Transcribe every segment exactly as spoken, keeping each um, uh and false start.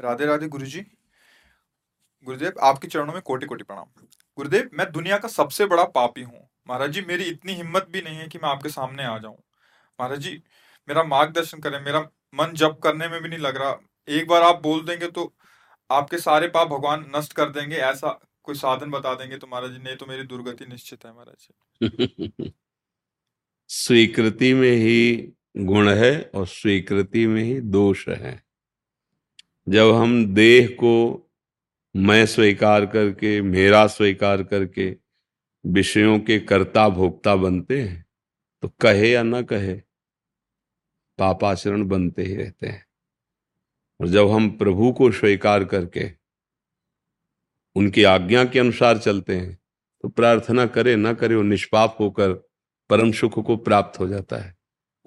राधे राधे गुरुजी। गुरुदेव आपके चरणों में कोटि कोटि प्रणाम। गुरुदेव, मैं दुनिया का सबसे बड़ा पापी हूँ महाराज जी। मेरी इतनी हिम्मत भी नहीं है कि मैं आपके सामने आ जाऊं महाराज जी। मेरा मार्गदर्शन करें, मेरा मन जप करने में भी नहीं लग रहा। एक बार आप बोल देंगे तो आपके सारे पाप भगवान नष्ट कर देंगे, ऐसा कोई साधन बता देंगे तो महाराज जी, नहीं तो मेरी दुर्गति निश्चित है महाराज जी। स्वीकृति में ही गुण है और स्वीकृति में ही दोष है। जब हम देह को मैं स्वीकार करके, मेरा स्वीकार करके विषयों के कर्ता भोक्ता बनते हैं तो कहे या ना कहे पापाचरण बनते ही रहते हैं। और जब हम प्रभु को स्वीकार करके उनकी आज्ञा के अनुसार चलते हैं तो प्रार्थना करे ना करे वो निष्पाप होकर परम सुख को प्राप्त हो जाता है।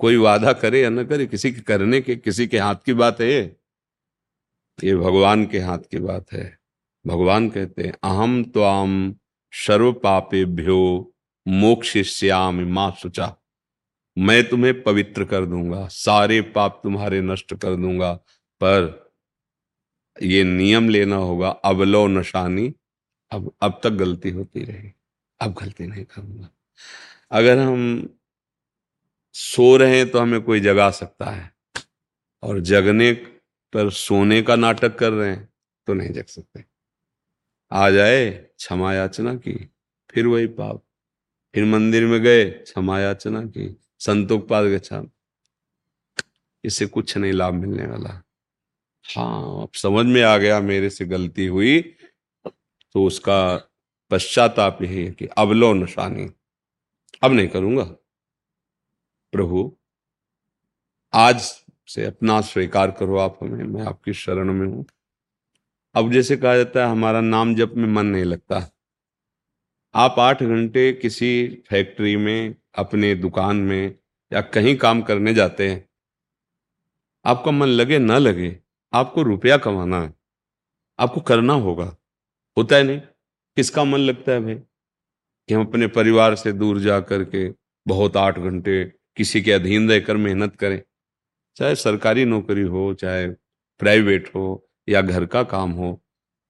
कोई वादा करे या ना करे, किसी के करने के किसी के हाथ की बात है, ये भगवान के हाथ की बात है। भगवान कहते हैं अहम त्वाम सर्व पापेभ्यो मोक्षयिष्यामि मा शुचः। मैं तुम्हें पवित्र कर दूंगा, सारे पाप तुम्हारे नष्ट कर दूंगा, पर यह नियम लेना होगा अवलो नशानी, अब अब तक गलती होती रही, अब गलती नहीं करूंगा। अगर हम सो रहे हैं तो हमें कोई जगा सकता है, और जगने पर सोने का नाटक कर रहे हैं तो नहीं जग सकते। आ जाए, क्षमा याचना की, फिर वही पाप। फिर मंदिर में गए, क्षमा याचना की, संतों के पास गए, क्षमा। इससे कुछ नहीं लाभ मिलने वाला। हाँ, अब समझ में आ गया मेरे से गलती हुई, तो उसका पश्चाताप यही है कि अवलो नशानी, अब नहीं करूंगा। प्रभु आज से अपना स्वीकार करो आप हमें, मैं आपकी शरण में हूं। अब जैसे कहा जाता है हमारा नाम जप में मन नहीं लगता। आप आठ घंटे किसी फैक्ट्री में, अपने दुकान में या कहीं काम करने जाते हैं, आपका मन लगे ना लगे, आपको रुपया कमाना है, आपको करना होगा। होता है नहीं? किसका मन लगता है भाई कि हम अपने परिवार से दूर जा करके बहुत आठ घंटे किसी के अधीन रहकर मेहनत करें? चाहे सरकारी नौकरी हो, चाहे प्राइवेट हो, या घर का काम हो,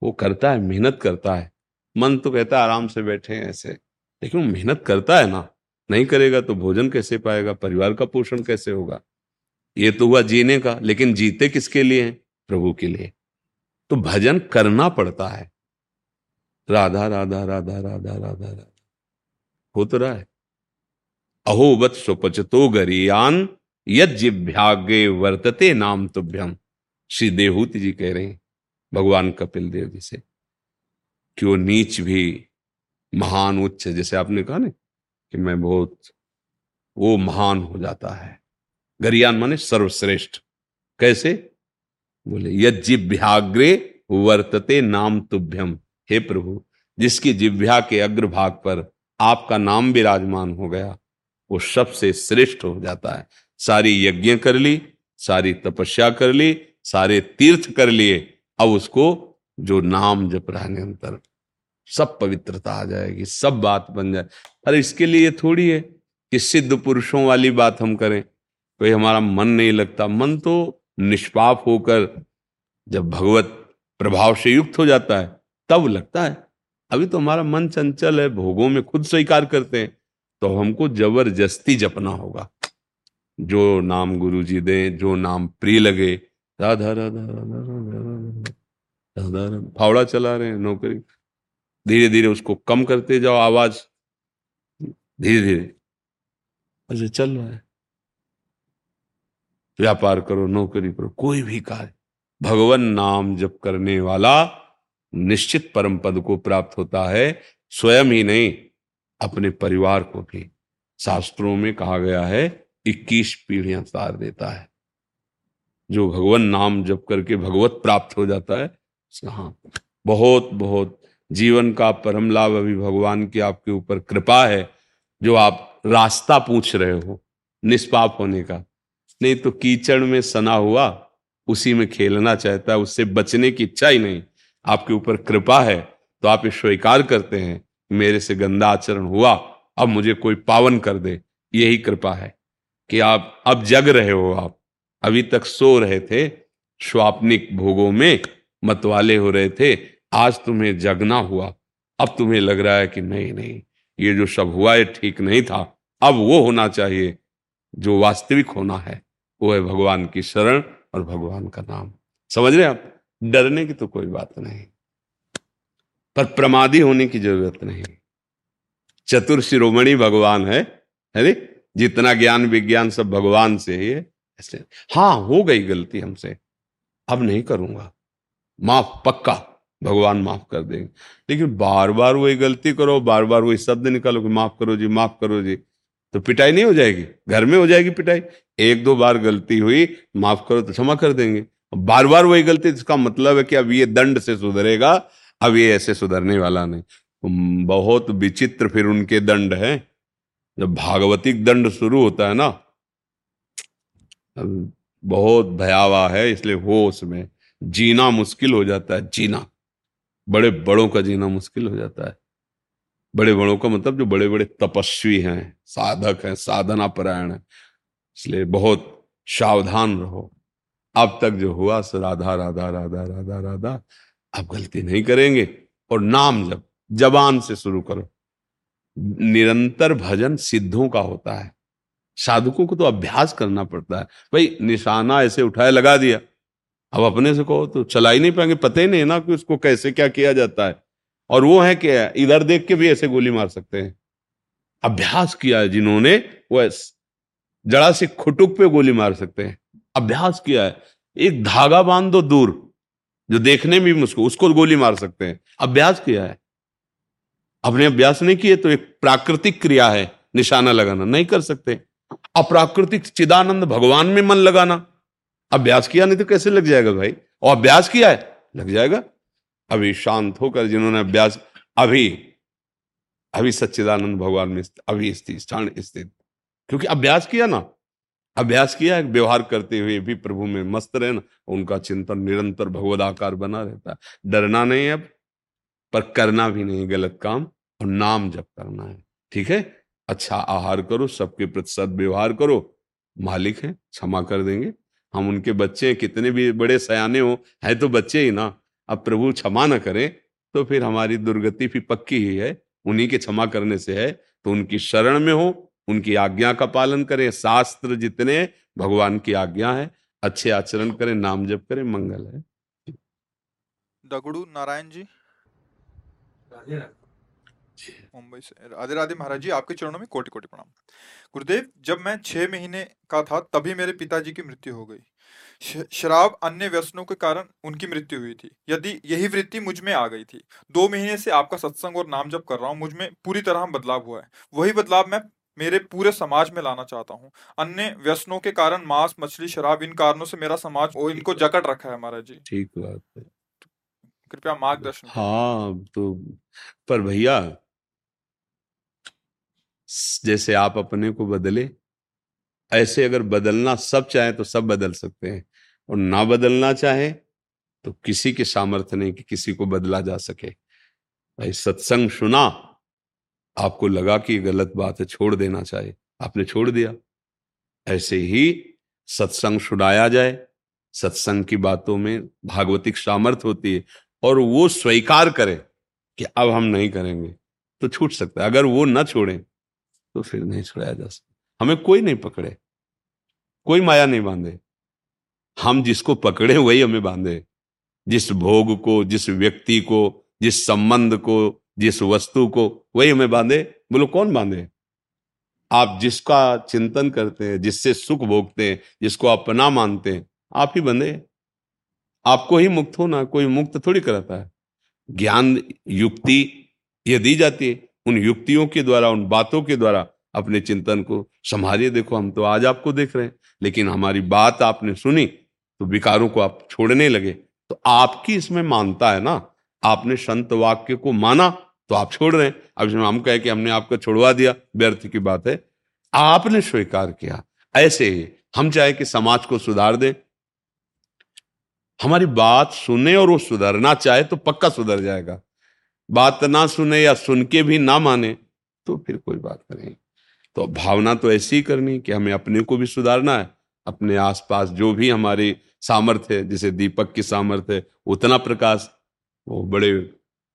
वो करता है, मेहनत करता है। मन तो कहता है आराम से बैठे हैं ऐसे, लेकिन वो मेहनत करता है ना। नहीं करेगा तो भोजन कैसे पाएगा, परिवार का पोषण कैसे होगा? ये तो हुआ जीने का, लेकिन जीते किसके लिए हैं? प्रभु के लिए। तो भजन करना पड़ता है। राधा राधा राधा राधा राधा राधा हो तो रहा है। अहो वत्स पचतो गरियान यद जिभ्यागे वर्तते नाम तुभ्यम। श्री देवहूति जी कह रहे हैं भगवान कपिल देव जी से कि वो नीच भी महान उच्च, जैसे आपने कहा ना कि मैं बहुत, वो महान हो जाता है। गरियान माने सर्वश्रेष्ठ। कैसे? बोले यद जिभ्याग्रे वर्तते नाम तुभ्यम। हे प्रभु, जिसकी जिभ्या के अग्रभाग पर आपका नाम विराजमान हो गया वो सबसे श्रेष्ठ हो जाता है। सारी यज्ञ कर ली, सारी तपस्या कर ली, सारे तीर्थ कर लिए, अब उसको जो नाम जप रहा है निरंतर, सब पवित्रता आ जाएगी, सब बात बन जाए। अरे इसके लिए थोड़ी है कि सिद्ध पुरुषों वाली बात हम करें, कोई हमारा मन नहीं लगता। मन तो निष्पाप होकर जब भगवत प्रभाव से युक्त हो जाता है तब लगता है। अभी तो हमारा मन चंचल है, भोगों में खुद स्वीकार करते हैं, तो हमको जबरदस्ती जपना होगा। जो नाम गुरु जी दें, जो नाम प्रिय लगे, राधा राधा राधा राधा राधा, फावड़ा चला रहे हैं, नौकरी, धीरे धीरे उसको कम करते जाओ आवाज, धीरे धीरे अच्छा चल रहा है। व्यापार करो, नौकरी करो, कोई भी कार्य, भगवान नाम जप करने वाला निश्चित परम पद को प्राप्त होता है, स्वयं ही नहीं अपने परिवार को भी। शास्त्रों में कहा गया है इक्कीस पीढ़ियां सार देता है जो भगवान नाम जप करके भगवत प्राप्त हो जाता है। हाँ, बहुत बहुत जीवन का परम लाभ अभी भगवान की आपके ऊपर कृपा है जो आप रास्ता पूछ रहे हो निष्पाप होने का। नहीं तो कीचड़ में सना हुआ उसी में खेलना चाहता है, उससे बचने की इच्छा ही नहीं। आपके ऊपर कृपा है तो आप ये स्वीकार करते हैं, मेरे से गंदा आचरण हुआ, अब मुझे कोई पावन कर दे। यही कृपा है कि आप अब जग रहे हो, आप अभी तक सो रहे थे, स्वाप्निक भोगों में मतवाले हो रहे थे, आज तुम्हें जगना हुआ। अब तुम्हें लग रहा है कि नहीं नहीं, ये जो सब हुआ ये ठीक नहीं था, अब वो होना चाहिए जो वास्तविक होना है, वो है भगवान की शरण और भगवान का नाम। समझ रहे हैं आप? डरने की तो कोई बात नहीं, पर प्रमादी होने की जरूरत नहीं। चतुर शिरोमणि भगवान है, अरे जितना ज्ञान विज्ञान सब भगवान से ही है। ऐसे हाँ, हो गई गलती हमसे, अब नहीं करूंगा, माफ पक्का, भगवान माफ कर देंगे। लेकिन बार बार वही गलती करो, बार बार वही शब्द निकालो कि माफ करो जी, माफ करो जी, तो पिटाई नहीं हो जाएगी? घर में हो जाएगी पिटाई। एक दो बार गलती हुई, माफ करो तो क्षमा कर देंगे। बार बार वही गलती, इसका मतलब है कि अब ये दंड से सुधरेगा, अब ये ऐसे सुधरने वाला नहीं। बहुत विचित्र फिर उनके दंड हैं। जब भागवतिक दंड शुरू होता है ना, बहुत भयावह है, इसलिए होश में जीना मुश्किल हो जाता है। जीना, बड़े बड़ों का जीना मुश्किल हो जाता है। बड़े बड़ों का मतलब जो बड़े बड़े तपस्वी हैं, साधक हैं, साधना परायण हैं। इसलिए बहुत सावधान रहो। अब तक जो हुआ सो राधा राधा राधा राधा राधा, अब गलती नहीं करेंगे। और नाम जप जबान से शुरू करो। निरंतर भजन सिद्धों का होता है, साधुकों को तो अभ्यास करना पड़ता है। भाई निशाना ऐसे उठाए लगा दिया, अब अपने से कहो तो चला ही नहीं पाएंगे, पता ही नहीं ना कि उसको कैसे क्या किया जाता है। और वो है कि इधर देख के भी ऐसे गोली मार सकते हैं, अभ्यास किया है जिन्होंने, वो जड़ा से खुटुक पे गोली मार सकते हैं, अभ्यास किया है। एक धागा बांध दो दूर, जो देखने में मुश्किल, उसको गोली मार सकते हैं, अभ्यास किया है। अपने अभ्यास नहीं किए तो एक प्राकृतिक क्रिया है निशाना लगाना, नहीं कर सकते। अप्राकृतिक चिदानंद भगवान में मन लगाना, अभ्यास किया नहीं तो कैसे लग जाएगा भाई? और अभ्यास किया है, लग जाएगा। अभी शांत होकर जिन्होंने अभ्यास, अभी अभी सच्चिदानंद भगवान में अभी स्थित, क्योंकि अभ्यास किया ना, अभ्यास किया है। व्यवहार करते हुए भी प्रभु में मस्त रहे ना, उनका चिंतन निरंतर भगवद आकार बना रहता है। डरना नहीं अब, पर करना भी नहीं गलत काम, और नाम जप करना है। ठीक है, अच्छा आहार करो, सबके प्रति सद व्यवहार करो। मालिक है, क्षमा कर देंगे, हम उनके बच्चे हैं। कितने भी बड़े सयाने हो, है तो बच्चे ही ना। अब प्रभु क्षमा ना करें तो फिर हमारी दुर्गति भी पक्की ही है, उन्हीं के क्षमा करने से है। तो उनकी शरण में हो, उनकी आज्ञा का पालन करें। शास्त्र जितने भगवान की आज्ञा है, अच्छे आचरण करें, नाम जप करें, मंगल है। दगड़ू नारायण जी, मुंबई से, राधे राधे। महाराज जी, आपके चरणों में कोटि कोटि प्रणाम। गुरुदेव, जब मैं छह महीने का था तभी मेरे पिताजी की मृत्यु हो गई। शराब अन्य व्यसनों के कारण उनकी मृत्यु हुई थी। यदि यही वृत्ति मुझ में आ गई थी। दो महीने से आपका सत्संग और नाम जप कर रहा हूँ, मुझ में पूरी तरह बदलाव हुआ है। वही बदलाव मैं मेरे पूरे समाज में लाना चाहता हूँ। अन्य व्यसनों के कारण मांस, मछली, शराब, इन कारणों से मेरा समाज और इनको जकड़ रखा है महाराज जी। ठीक बात है, कृपया मार्गदर्शन। हाँ तो पर भैया, जैसे आप अपने को बदले, ऐसे अगर बदलना सब चाहे तो सब बदल सकते हैं, और ना बदलना चाहे तो किसी के सामर्थ्य नहीं कि किसी को बदला जा सके। भाई सत्संग सुना, आपको लगा कि गलत बात है, छोड़ देना चाहिए, आपने छोड़ दिया। ऐसे ही सत्संग सुनाया जाए, सत्संग की बातों में भागवतिक सामर्थ्य होती है और वो स्वीकार करें कि अब हम नहीं करेंगे तो छूट सकता है। अगर वो ना छोड़ें तो फिर नहीं छुड़ाया जा सकता। हमें कोई नहीं पकड़े, कोई माया नहीं बांधे, हम जिसको पकड़े वही हमें बांधे। जिस भोग को, जिस व्यक्ति को, जिस संबंध को, जिस वस्तु को, वही हमें बांधे। बोलो कौन बांधे? आप जिसका चिंतन करते हैं, जिससे सुख भोगते हैं, जिसको अपना मानते हैं, आप ही बंधे। आपको ही मुक्त होना, कोई मुक्त थोड़ी कराता है। ज्ञान युक्ति ये दी जाती है, उन युक्तियों के द्वारा, उन बातों के द्वारा अपने चिंतन को संभालिए। देखो हम तो आज आपको देख रहे हैं, लेकिन हमारी बात आपने सुनी तो विकारों को आप छोड़ने लगे, तो आपकी इसमें मानता है ना, आपने संत वाक्य को माना तो आप छोड़ रहे हैं। अब इसमें हम कहे कि हमने आपको छोड़वा दिया, व्यर्थ की बात है, आपने स्वीकार किया। ऐसे ही हम चाहे कि समाज को सुधार दें, हमारी बात सुने और वो सुधरना चाहे तो पक्का सुधर जाएगा। बात ना सुने या सुन के भी ना माने तो फिर कोई बात नहीं। तो भावना तो ऐसी ही करनी कि हमें अपने को भी सुधारना है, अपने आसपास जो भी हमारी सामर्थ्य है, जैसे दीपक की सामर्थ्य है उतना प्रकाश, वो बड़े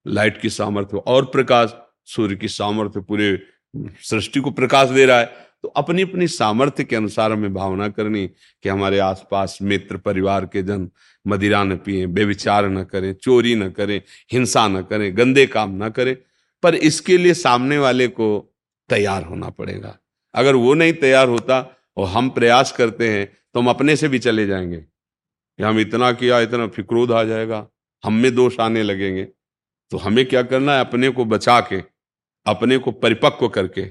लाइट की सामर्थ्य और प्रकाश, सूर्य की सामर्थ्य पूरे सृष्टि को प्रकाश दे रहा है। तो अपनी अपनी सामर्थ्य के अनुसार हमें भावना करनी कि हमारे आसपास मित्र परिवार के जन मदिरा न पिए, बेविचार न करें, चोरी न करें, हिंसा न करें, गंदे काम न करें। पर इसके लिए सामने वाले को तैयार होना पड़ेगा। अगर वो नहीं तैयार होता और हम प्रयास करते हैं तो हम अपने से भी चले जाएंगे कि हम इतना किया, इतना, फिर क्रोध आ जाएगा, हम में दोष आने लगेंगे। तो हमें क्या करना है? अपने को बचा के, अपने को परिपक्व करके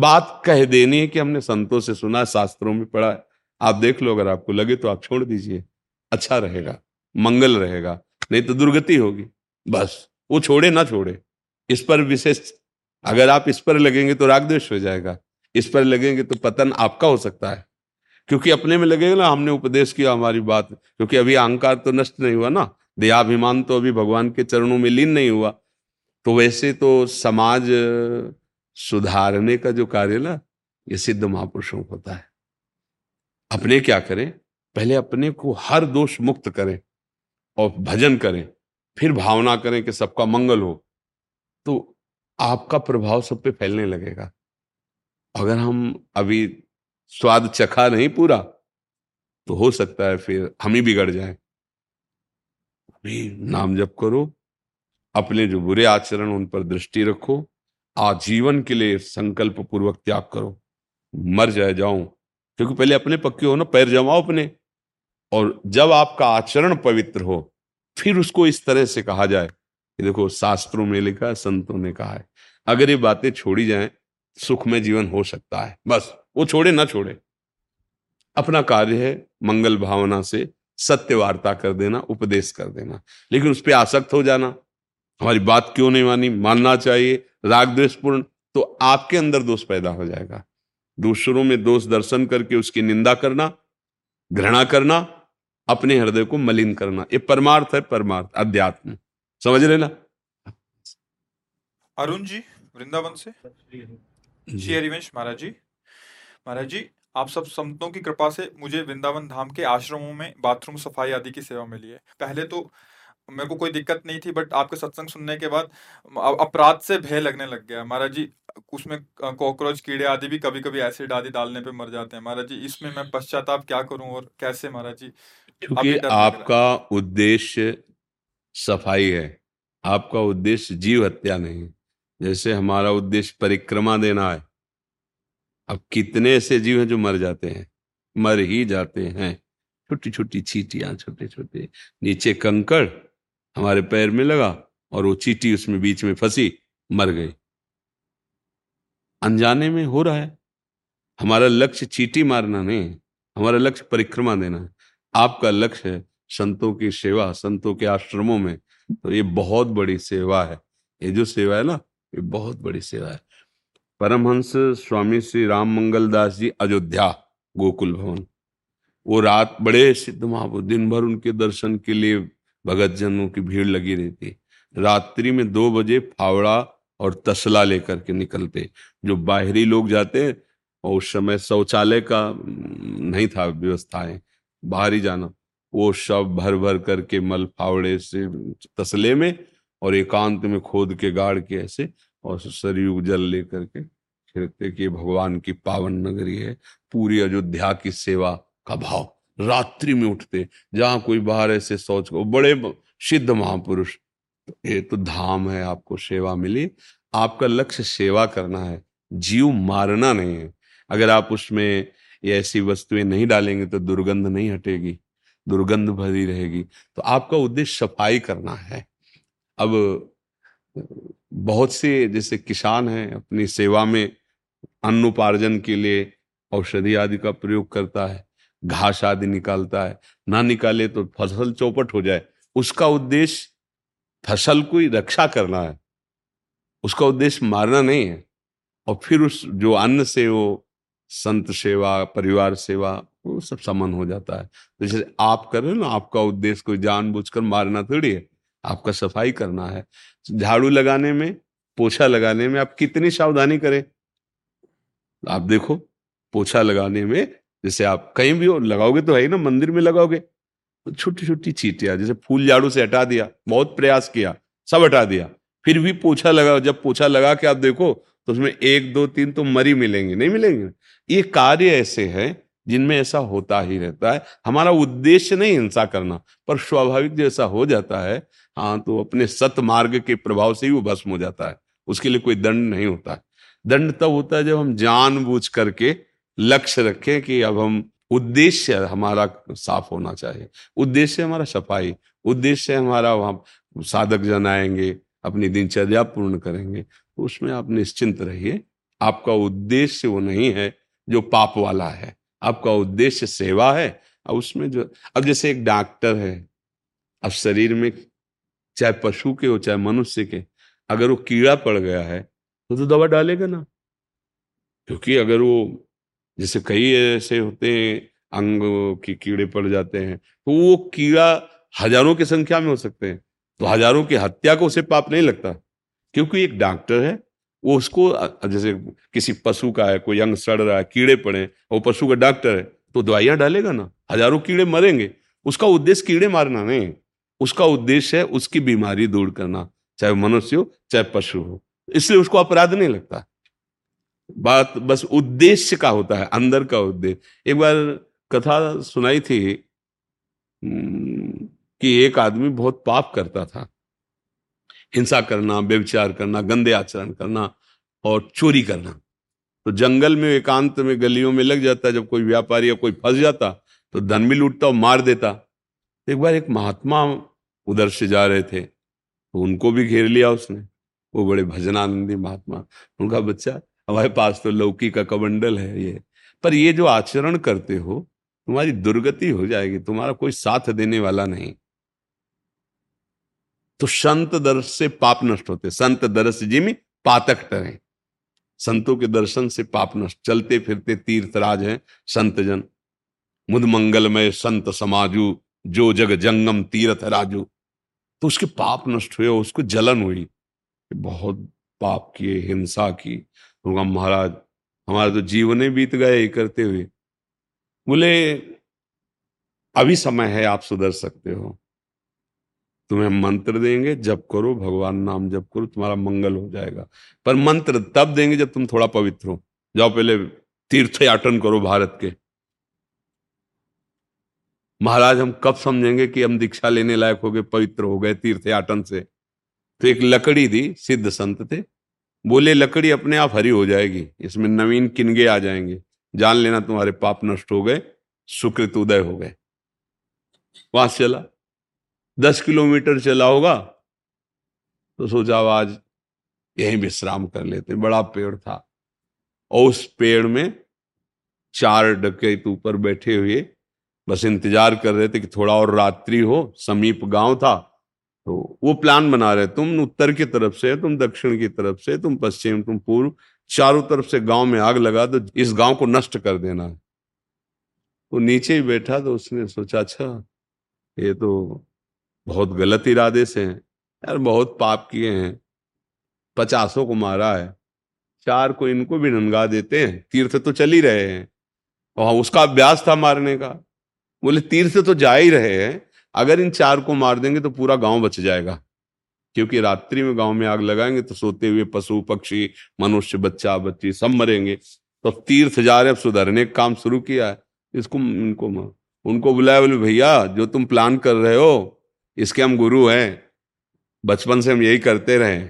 बात कह देनी है कि हमने संतों से सुना, शास्त्रों में पढ़ा है। आप देख लो, अगर आपको लगे तो आप छोड़ दीजिए, अच्छा रहेगा, मंगल रहेगा, नहीं तो दुर्गति होगी। बस वो छोड़े ना छोड़े, इस पर विशेष, अगर आप इस पर लगेंगे तो राग द्वेष हो जाएगा, इस पर लगेंगे तो पतन आपका हो सकता है। क्योंकि अपने में लगेगा ना, हमने उपदेश किया, हमारी बात, क्योंकि अभी अहंकार तो नष्ट नहीं हुआ ना, देहाभिमान तो अभी भगवान के चरणों में लीन नहीं हुआ। तो वैसे तो समाज सुधारने का जो कार्य ना, ये सिद्ध महापुरुषों को होता है। अपने क्या करें? पहले अपने को हर दोष मुक्त करें और भजन करें, फिर भावना करें कि सबका मंगल हो, तो आपका प्रभाव सब पे फैलने लगेगा। अगर हम अभी स्वाद चखा नहीं पूरा, तो हो सकता है फिर हम ही बिगड़ जाएं। अभी नाम जप करो, अपने जो बुरे आचरण उन पर दृष्टि रखो, आजीवन के लिए संकल्प पूर्वक त्याग करो, मर जाए जाऊं, क्योंकि पहले अपने पक्के हो ना, पैर जमाओ अपने। और जब आपका आचरण पवित्र हो, फिर उसको इस तरह से कहा जाए कि देखो शास्त्रों में लिखा, संतों ने कहा है। अगर ये बातें छोड़ी जाएं, सुख में जीवन हो सकता है। बस वो छोड़े ना छोड़े, अपना कार्य है मंगल भावना से सत्य वार्ता कर देना, उपदेश कर देना। लेकिन उस पर आसक्त हो जाना, हमारी बात क्यों नहीं मानी, मानना चाहिए, राग द्वेषपूर्ण, तो आपके अंदर दोष पैदा हो जाएगा। दूसरों में दोष दर्शन करके उसकी निंदा करना, घृणा करना, अपने हृदय को मलिन करना, ये परमार्थ है, परमार्थ अध्यात्म, समझ रहे ना। अरुण जी वृंदावन से, श्री हरिवंश महाराज जी, महाराज जी आप सब संतों की कृपा से मुझे वृंदावन धाम के आश्रमों में बाथरूम सफाई आदि की सेवा मिली है। पहले तो मेरे को कोई दिक्कत नहीं थी, बट आपके सत्संग सुनने के बाद अपराध से भय लगने लग गया महाराज जी। उसमें कॉकरोच कीड़े आदि भी कभी कभी एसिड आदि डालने पे मर जाते हैं महाराज जी, इसमें मैं पश्चाताप क्या करूं और कैसे महाराज जी? क्योंकि आपका उद्देश्य सफाई है, आपका उद्देश्य जीव हत्या नहीं। जैसे हमारा उद्देश्य परिक्रमा देना है, अब कितने ऐसे जीव हैं जो मर जाते हैं, मर ही जाते हैं, छोटी छोटी चींटियां, छोटे छोटे नीचे कंकड़ हमारे पैर में लगा और वो चींटी उसमें बीच में फंसी, मर गई। अनजाने में हो रहा है। हमारा लक्ष्य चींटी मारना नहीं है, हमारा लक्ष्य परिक्रमा देना है। आपका लक्ष्य है संतों की सेवा, संतों के आश्रमों में, तो ये बहुत बड़ी सेवा है। ये जो सेवा है ना, ये बहुत बड़ी सेवा है। परमहंस स्वामी श्री राम मंगल दास जी अयोध्या गोकुल भवन, वो रात बड़े सिद्ध महापुरुष, दिन भर उनके दर्शन के लिए भगत जनों की भीड़ लगी रहती। रात्रि में दो बजे फावड़ा और तसला लेकर के निकलते। जो बाहरी लोग जाते हैं और उस समय शौचालय का नहीं था व्यवस्थाएं, बाहर ही जाना, वो शव भर भर करके मल फावड़े से तसले में और एकांत में खोद के गाड़ के ऐसे और सरयू जल ले करके छिड़कते कि भगवान की पावन नगरी है। पूरी अयोध्या की सेवा का भाव, रात्रि में उठते जहाँ कोई बाहर ऐसे शौच को, बड़े सिद्ध महापुरुष, ये तो धाम है, आपको सेवा मिली। आपका लक्ष्य सेवा करना है, जीव मारना नहीं है। अगर आप उसमें ये ऐसी वस्तुएं नहीं डालेंगे तो दुर्गंध नहीं हटेगी, दुर्गंध भरी रहेगी। तो आपका उद्देश्य सफाई करना है। अब बहुत से जैसे किसान हैं, अपनी सेवा में अन्न उपार्जन के लिए औषधि आदि का प्रयोग करता है, घास आदि निकालता है, ना निकाले तो फसल चौपट हो जाए। उसका उद्देश्य फसल की रक्षा करना है, उसका उद्देश्य मारना नहीं है। और फिर उस जो अन्न से वो संत सेवा, परिवार सेवा, वो सब समान हो जाता है। तो जैसे आप कर रहे हो ना, आपका उद्देश्य कोई जानबूझकर मारना थोड़ी है, आपका सफाई करना है। झाड़ू लगाने में, पोछा लगाने में आप कितनी सावधानी करें। आप देखो पोछा लगाने में, जैसे आप कहीं भी हो लगाओगे तो है ही ना, मंदिर में लगाओगे तो छोटी छोटी चीटियां, जैसे फूल झाड़ू से हटा दिया, बहुत प्रयास किया, सब हटा दिया, फिर भी पोछा लगाओ। जब पोछा लगा के आप देखो तो उसमें एक दो तीन तो मरी मिलेंगे, नहीं मिलेंगे। ये कार्य ऐसे हैं जिनमें ऐसा होता ही रहता है। हमारा उद्देश्य नहीं हिंसा करना, पर स्वाभाविक जैसा हो जाता है, हाँ, तो अपने सतमार्ग के प्रभाव से ही वो भस्म हो जाता है। उसके लिए कोई दंड नहीं होता है। दंड तब होता है जब हम जानबूझ करके लक्ष्य रखें कि अब हम, उद्देश्य हमारा साफ होना चाहिए, उद्देश्य हमारा सफाई, उद्देश्य हमारा वहाँ साधक जन आएंगे, अपनी दिनचर्या पूर्ण करेंगे। तो उसमें आप निश्चिंत रहिए। आपका उद्देश्य वो नहीं है जो पाप वाला है, आपका उद्देश्य सेवा है। अब उसमें जो, अब जैसे एक डॉक्टर है, अब शरीर में चाहे पशु के हो चाहे मनुष्य के, अगर वो कीड़ा पड़ गया है तो तो दवा डालेगा ना, क्योंकि अगर वो, जैसे कई ऐसे होते हैं अंग के कीड़े पड़ जाते हैं, तो वो कीड़ा हजारों की संख्या में हो सकते हैं, तो हजारों की हत्या को उसे पाप नहीं लगता, क्योंकि एक डॉक्टर है। वो उसको, जैसे किसी पशु का है, कोई अंग सड़ रहा है, कीड़े पड़े, वो पशु का डॉक्टर है तो दवाइयाँ डालेगा ना, हजारों कीड़े मरेंगे। उसका उद्देश्य कीड़े मारना नहीं, उसका उद्देश्य है उसकी बीमारी दूर करना, चाहे मनुष्य हो चाहे पशु हो। इसलिए उसको अपराध नहीं लगता। बात बस उद्देश्य का होता है, अंदर का उद्देश्य। एक बार कथा सुनाई थी कि एक आदमी बहुत पाप करता था, हिंसा करना, व्यभिचार करना, गंदे आचरण करना और चोरी करना। तो जंगल में, एकांत में, गलियों में लग जाता। जब कोई व्यापारी या कोई फंस जाता तो धन भी लूटता और मार देता। एक बार एक महात्मा उधर से जा रहे थे तो उनको भी घेर लिया उसने। वो बड़े भजनानंदी महात्मा, उनका बच्चा, हमारे पास तो लौकी का कमंडल है ये, पर ये जो आचरण करते हो तुम्हारी दुर्गति हो जाएगी, तुम्हारा कोई साथ देने वाला नहीं। तो संत दर्श से पाप नष्ट होते। संत दर्श जिमि पातक टरें, संतों के दर्शन से पाप नष्ट। चलते फिरते तीर्थराज हैं संतजन। मुद मंगलमय संत समाजू, जो जग जंगम तीर्थ राजू। तो उसके पाप नष्ट हुए, उसको जलन हुई, बहुत पाप किए, हिंसा की। तो महाराज हमारा तो जीवन बीत गए ये करते हुए। बोले अभी समय है, आप सुधर सकते हो, तुम्हें मंत्र देंगे, जप करो, भगवान नाम जप करो, तुम्हारा मंगल हो जाएगा। पर मंत्र तब देंगे जब तुम थोड़ा पवित्र हो जाओ। पहले तीर्थ याटन करो भारत के। महाराज हम कब समझेंगे कि हम दीक्षा लेने लायक हो गए, पवित्र हो गए तीर्थ याटन से। तो एक लकड़ी दी, सिद्ध संत थे। बोले लकड़ी अपने आप हरी हो जाएगी, इसमें नवीन किनगे आ जाएंगे, जान लेना तुम्हारे पाप नष्ट हो गए, सुकृत उदय हो गए। वहां चला, दस किलोमीटर चला होगा तो सोचा आज यहीं विश्राम कर लेते। बड़ा पेड़ था और उस पेड़ में चार डकैत ऊपर बैठे हुए बस इंतजार कर रहे थे कि थोड़ा और रात्रि हो। समीप गांव था तो वो प्लान बना रहे, तुम उत्तर की तरफ से, तुम दक्षिण की तरफ से, तुम पश्चिम, तुम पूर्व, चारों तरफ से गांव में आग लगा तो इस गांव को नष्ट कर देना है। तो नीचे ही बैठा तो उसने सोचा अच्छा ये तो बहुत गलत इरादे से हैं यार, बहुत पाप किए हैं, पचासों को मारा है, चार को इनको भी ननगा देते हैं, तीर्थ तो चल ही रहे हैं। वहां उसका अभ्यास था मारने का, बोले तीर्थ तो जा ही रहे हैं, अगर इन चार को मार देंगे तो पूरा गांव बच जाएगा, क्योंकि रात्रि में गांव में आग लगाएंगे तो सोते हुए पशु पक्षी मनुष्य बच्चा बच्ची सब मरेंगे। तो तीर्थ जा रहे, अब सुधरने का काम शुरू किया है। इसको इनको उनको बुलाया, बोले भैया जो तुम प्लान कर रहे हो इसके हम गुरु हैं, बचपन से हम यही करते रहे,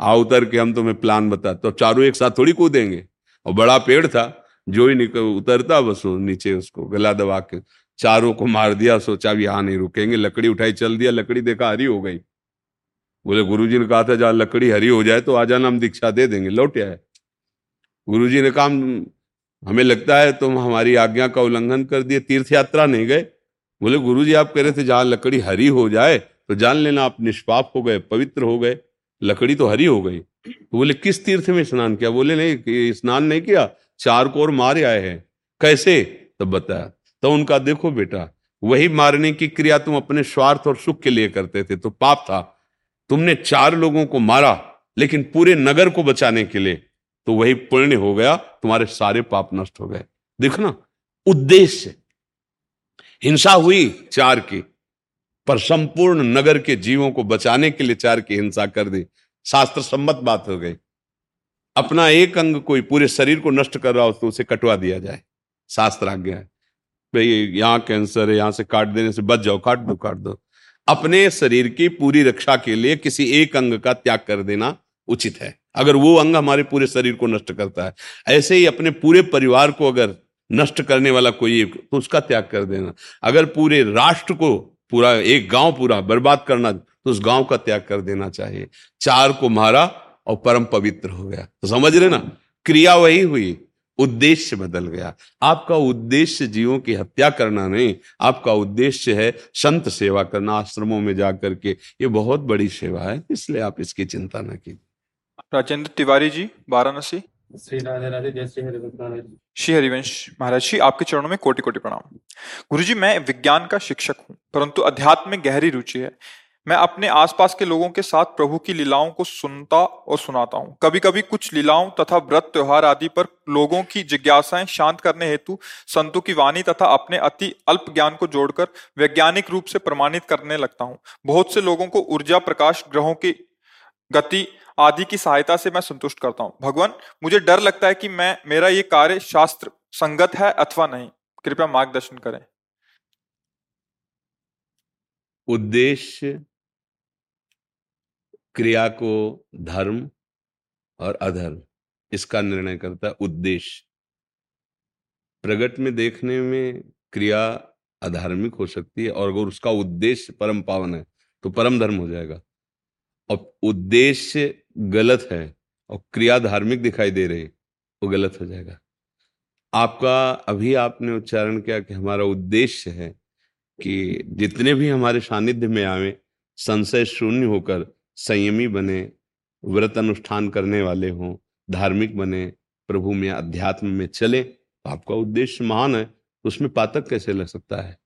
आओ उतर के हम तुम्हें प्लान बता। तो चारों एक साथ थोड़ी कूदेंगे, और बड़ा पेड़ था, जो ही उतरता बस नीचे उसको गला दबा के चारों को मार दिया। सोचा अब यहाँ नहीं रुकेंगे, लकड़ी उठाई चल दिया, लकड़ी देखा हरी हो गई। बोले गुरुजी ने कहा था जहाँ लकड़ी हरी हो जाए तो आ जाना, हम दीक्षा दे देंगे। लौट आए, गुरुजी ने कहा हमें लगता है तुम हमारी आज्ञा का उल्लंघन कर दिए, तीर्थ यात्रा नहीं गए। बोले गुरुजी आप कह रहे थे जहाँ लकड़ी हरी हो जाए तो जान लेना आप निष्पाप हो गए, पवित्र हो गए, लकड़ी तो हरी हो गई। तो बोले किस तीर्थ में स्नान किया? बोले नहीं स्नान नहीं किया, चार को और मारे आए हैं। कैसे? तब बताया। तो उनका देखो बेटा, वही मारने की क्रिया तुम अपने स्वार्थ और सुख के लिए करते थे तो पाप था, तुमने चार लोगों को मारा लेकिन पूरे नगर को बचाने के लिए, तो वही पुण्य हो गया, तुम्हारे सारे पाप नष्ट हो गए। देखना उद्देश्य, हिंसा हुई चार की, पर संपूर्ण नगर के जीवों को बचाने के लिए चार की हिंसा कर दी, शास्त्र सम्मत बात हो गई। अपना एक अंग कोई पूरे शरीर को नष्ट कर रहा हो तो उसे कटवा दिया जाए, शास्त्र आज्ञा है। भाई यहाँ कैंसर है, यहाँ से काट देने से बच जाओ, काट दो काट दो। अपने शरीर की पूरी रक्षा के लिए किसी एक अंग का त्याग कर देना उचित है, अगर वो अंग हमारे पूरे शरीर को नष्ट करता है। ऐसे ही अपने पूरे परिवार को अगर नष्ट करने वाला कोई, तो उसका त्याग कर देना। अगर पूरे राष्ट्र को, पूरा एक गांव पूरा बर्बाद करना, तो उस गांव का त्याग कर देना चाहिए। चार को मारा और परम पवित्र हो गया। तो समझ रहे ना, क्रिया वही हुई, उद्देश्य बदल गया। आपका उद्देश्य जीवों की हत्या करना नहीं, आपका उद्देश्य है संत सेवा करना, आश्रमों में जाकर के। ये बहुत बड़ी सेवा है, इसलिए आप इसकी चिंता न कीजिए। राजेंद्र तिवारी जी, वाराणसी। श्री राधे राधे। जय श्री हरिवंश महाराज। श्री हरिवंश महाराज जी, आपके चरणों में कोटि कोटि प्रणाम। गुरुजी, मैं विज्ञान का शिक्षक हूँ परंतु अध्यात्म में गहरी रुचि है। मैं अपने आसपास के लोगों के साथ प्रभु की लीलाओं को सुनता और सुनाता हूँ। कभी कभी कुछ लीलाओं तथा व्रत त्योहार आदि पर लोगों की जिज्ञासाएं शांत करने हेतु संतों की वाणी तथा अपने अति अल्प ज्ञान को जोड़कर वैज्ञानिक रूप से प्रमाणित करने लगता हूँ। बहुत से लोगों को ऊर्जा, प्रकाश, ग्रहों की गति आदि की सहायता से मैं संतुष्ट करता हूँ। भगवान, मुझे डर लगता है कि मैं मेरा ये कार्य शास्त्र संगत है अथवा नहीं, कृपया मार्गदर्शन करें। उद्देश्य, क्रिया को धर्म और अधर्म इसका निर्णय करता है उद्देश्य। प्रगट में देखने में क्रिया अधार्मिक हो सकती है, और अगर उसका उद्देश्य परम पावन है तो परम धर्म हो जाएगा। और उद्देश्य गलत है और क्रिया धार्मिक दिखाई दे रही, वो गलत हो जाएगा आपका। अभी आपने उच्चारण किया कि हमारा उद्देश्य है कि जितने भी हमारे सानिध्य में आवे संशय शून्य होकर संयमी बने, व्रत अनुष्ठान करने वाले हों, धार्मिक बने, प्रभु में अध्यात्म में चले। तो आपका उद्देश्य महान है, उसमें पातक कैसे लग सकता है?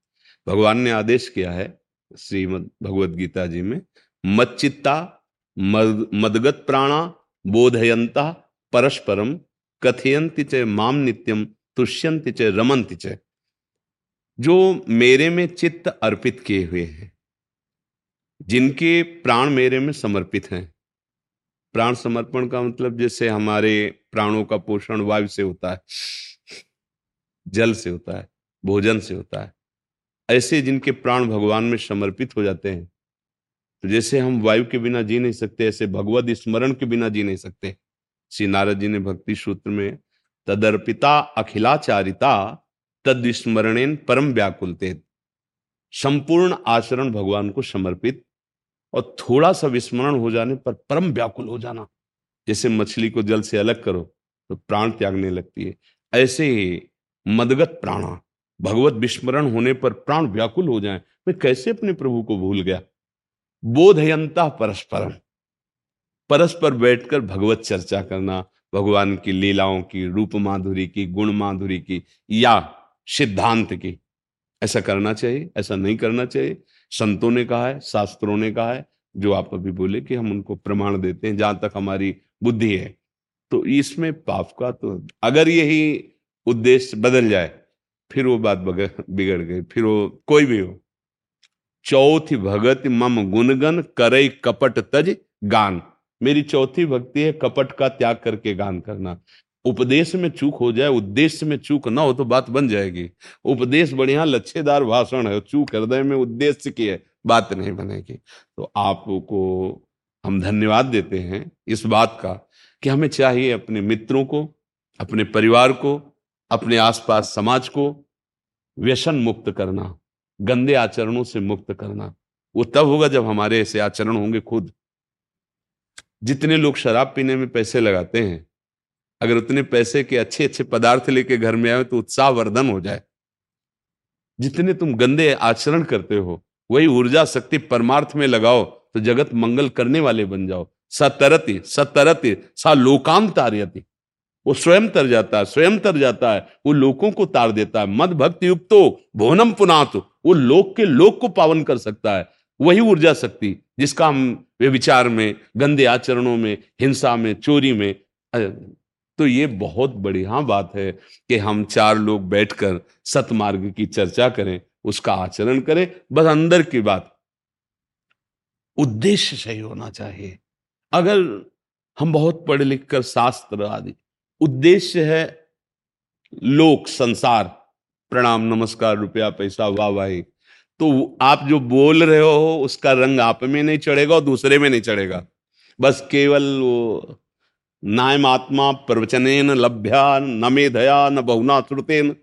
भगवान ने आदेश किया है श्रीमद् भगवद गीता जी में, मच्चित्ता मद, मदगत प्राणा बोधयंता परस्परम कथयंति च माम नित्यम तुष्यंति च रमन्ति च। जो मेरे में चित्त अर्पित किए हुए हैं, जिनके प्राण मेरे में समर्पित हैं। प्राण समर्पण का मतलब जैसे हमारे प्राणों का पोषण वायु से होता है, जल से होता है, भोजन से होता है। ऐसे जिनके प्राण भगवान में समर्पित हो जाते हैं, तो जैसे हम वायु के बिना जी नहीं सकते, ऐसे भगवद स्मरण के बिना जी नहीं सकते। श्री नारद जी ने भक्ति सूत्र में तदर्पिता अखिलाचारिता तद स्मरणेन परम व्याकुलते। संपूर्ण आचरण भगवान को समर्पित और थोड़ा सा विस्मरण हो जाने पर परम व्याकुल हो जाना। जैसे मछली को जल से अलग करो तो प्राण त्यागने लगती है, ऐसे ही मदगत प्राणा, भगवत विस्मरण होने पर प्राण व्याकुल हो जाए, मैं कैसे अपने प्रभु को भूल गया। बोधयंता परस्परम, परस्पर बैठकर भगवत चर्चा करना, भगवान की लीलाओं की, रूप माधुरी की, गुण माधुरी की या सिद्धांत की। ऐसा करना चाहिए, ऐसा नहीं करना चाहिए। संतों ने कहा है, शास्त्रों ने कहा है, जो आप अभी बोले कि हम उनको प्रमाण देते हैं जहां तक हमारी बुद्धि है। तो इसमें पाप का तो अगर यही उद्देश्य बदल जाए फिर वो बात बिगड़ गई। फिर वो कोई भी हो। चौथी भगति मम गुणगन करई कपट तज गान। मेरी चौथी भक्ति है कपट का त्याग करके गान करना। उपदेश में चूक हो जाए, उद्देश्य में चूक ना हो तो बात बन जाएगी। उपदेश बढ़िया लच्छेदार भाषण है, चूक हृदय में उद्देश्य की है, बात नहीं बनेगी। तो आपको हम धन्यवाद देते हैं इस बात का कि हमें चाहिए अपने मित्रों को, अपने परिवार को, अपने आसपास समाज को व्यसन मुक्त करना, गंदे आचरणों से मुक्त करना। वो तब होगा जब हमारे ऐसे आचरण होंगे खुद। जितने लोग शराब पीने में पैसे लगाते हैं, अगर उतने पैसे के अच्छे अच्छे पदार्थ लेके घर में आए तो उत्साह वर्धन हो जाए। जितने तुम गंदे आचरण करते हो वही ऊर्जा शक्ति परमार्थ में लगाओ तो जगत मंगल करने वाले बन जाओ। सतरति सतरति सा लोकाम तारयति। वो स्वयं तर जाता है, स्वयं तर जाता है, वो लोगों को तार देता है। मद भक्ति युक्तो भुवनम पुनातु। वो लोक के लोक को पावन कर सकता है। वही ऊर्जा शक्ति जिसका हम व्यभिचार में, गंदे आचरणों में, हिंसा में, चोरी में। तो ये बहुत बढ़िया बात है कि हम चार लोग बैठकर सतमार्ग की चर्चा करें, उसका आचरण करें। बस अंदर की बात, उद्देश्य सही होना चाहिए। अगर हम बहुत पढ़ लिख कर शास्त्र आदि, उद्देश्य है लोक संसार, प्रणाम नमस्कार रुपया पैसा वाह वाही, तो आप जो बोल रहे हो उसका रंग आप में नहीं चढ़ेगा और दूसरे में नहीं चढ़ेगा। बस केवल वो नायम आत्मा प्रवचनेन लभ्या न मेधया न बहुना श्रुतेन।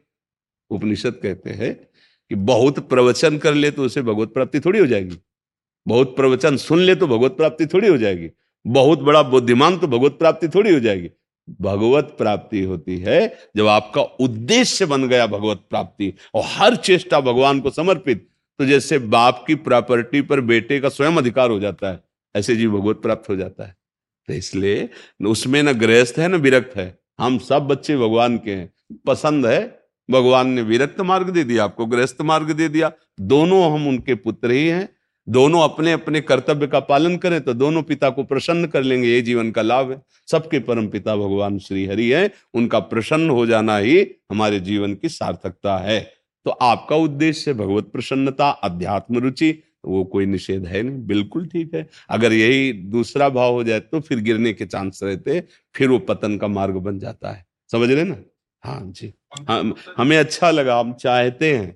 उपनिषद कहते हैं कि बहुत प्रवचन कर ले तो उसे भगवत प्राप्ति थोड़ी हो जाएगी। बहुत प्रवचन सुन ले तो भगवत प्राप्ति थोड़ी हो जाएगी। बहुत बड़ा बुद्धिमान तो भगवत प्राप्ति थोड़ी हो जाएगी। भगवत प्राप्ति होती है जब आपका उद्देश्य बन गया भगवत प्राप्ति और हर चेष्टा भगवान को समर्पित। तो जैसे बाप की प्रॉपर्टी पर बेटे का स्वयं अधिकार हो जाता है, ऐसे जी भगवत प्राप्त हो जाता है। तो इसलिए उसमें न गृहस्थ है न विरक्त है, हम सब बच्चे भगवान के हैं। पसंद है, भगवान ने विरक्त मार्ग दे दिया, आपको गृहस्थ मार्ग दे दिया। दोनों हम उनके पुत्र ही हैं। दोनों अपने अपने कर्तव्य का पालन करें तो दोनों पिता को प्रसन्न कर लेंगे। ये जीवन का लाभ है। सबके परम पिता भगवान श्री हरि हैं, उनका प्रसन्न हो जाना ही हमारे जीवन की सार्थकता है। तो आपका उद्देश्य भगवत प्रसन्नता, अध्यात्म रुचि, वो कोई निषेध है नहीं, बिल्कुल ठीक है। अगर यही दूसरा भाव हो जाए तो फिर गिरने के चांस रहते, फिर वो पतन का मार्ग बन जाता है। समझ रहे ना? हाँ जी, हम हमें अच्छा लगा। हम चाहते हैं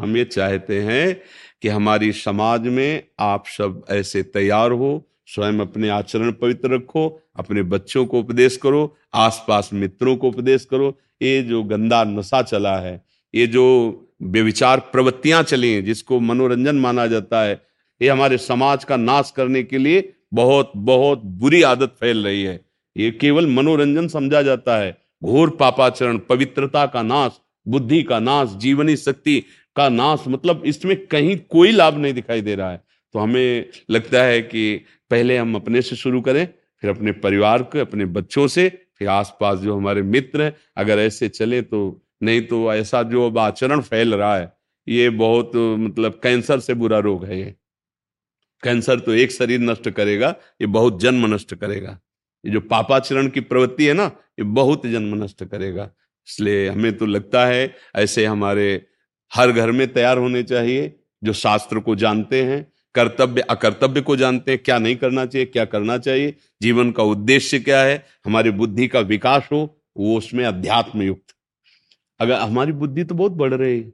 हम ये चाहते हैं कि हमारी समाज में आप सब ऐसे तैयार हो। स्वयं अपने आचरण पवित्र रखो, अपने बच्चों को उपदेश करो, आसपास मित्रों को उपदेश करो। ये जो गंदा नशा चला है, ये जो बेविचार प्रवृत्तियां चली हैं, जिसको मनोरंजन माना जाता है, ये हमारे समाज का नाश करने के लिए बहुत बहुत बुरी आदत फैल रही है। ये केवल मनोरंजन समझा जाता है। घोर पापाचरण, पवित्रता का नाश, बुद्धि का नाश, जीवनी शक्ति का नाश, मतलब इसमें कहीं कोई लाभ नहीं दिखाई दे रहा है। तो हमें लगता है कि पहले हम अपने से शुरू करें, फिर अपने परिवार को, अपने बच्चों से, फिर आसपास जो हमारे मित्र हैं। अगर ऐसे चले तो नहीं, तो ऐसा जो अब आचरण फैल रहा है ये बहुत, मतलब कैंसर से बुरा रोग है ये। कैंसर तो एक शरीर नष्ट करेगा, ये बहुत जन्म नष्ट करेगा। ये जो पापाचरण की प्रवृत्ति है ना, ये बहुत जन्म नष्ट करेगा। इसलिए हमें तो लगता है ऐसे हमारे हर घर में तैयार होने चाहिए जो शास्त्र को जानते हैं, कर्तव्य अकर्तव्य को जानते हैं, क्या नहीं करना चाहिए, क्या करना चाहिए, जीवन का उद्देश्य क्या है। हमारी बुद्धि का विकास हो, वो उसमें अध्यात्म युक्त। अगर हमारी बुद्धि तो बहुत बढ़ रही है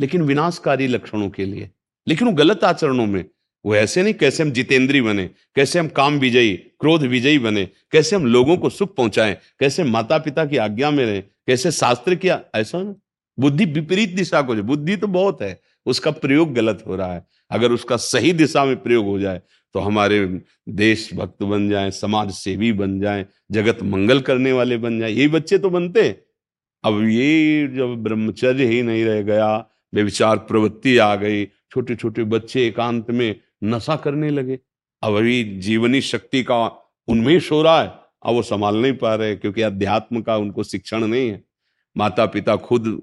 लेकिन विनाशकारी लक्षणों के लिए, लेकिन वो गलत आचरणों में। वो ऐसे नहीं कैसे हम जितेंद्रिय बने, कैसे हम काम विजयी, क्रोध विजयी बने, कैसे हम लोगों को सुख पहुंचाएं, कैसे माता पिता की आज्ञा में रहें, कैसे शास्त्र किया, ऐसा ना। बुद्धि विपरीत दिशा को, बुद्धि तो बहुत है, उसका प्रयोग गलत हो रहा है। अगर उसका सही दिशा में प्रयोग हो जाए तो हमारे देश भक्त बन जाएं, समाज सेवी बन जाएं, जगत मंगल करने वाले बन जाएं। यही बच्चे तो बनते हैं। अब ये जब ब्रह्मचर्य ही नहीं रह गया, बेविचार प्रवृत्ति आ गई, छोटे छोटे बच्चे एकांत में नशा करने लगे। अब अभी जीवनी शक्ति का उन्मेष हो रहा है, अब वो संभाल नहीं पा रहे क्योंकि अध्यात्म का उनको शिक्षण नहीं है। माता पिता खुद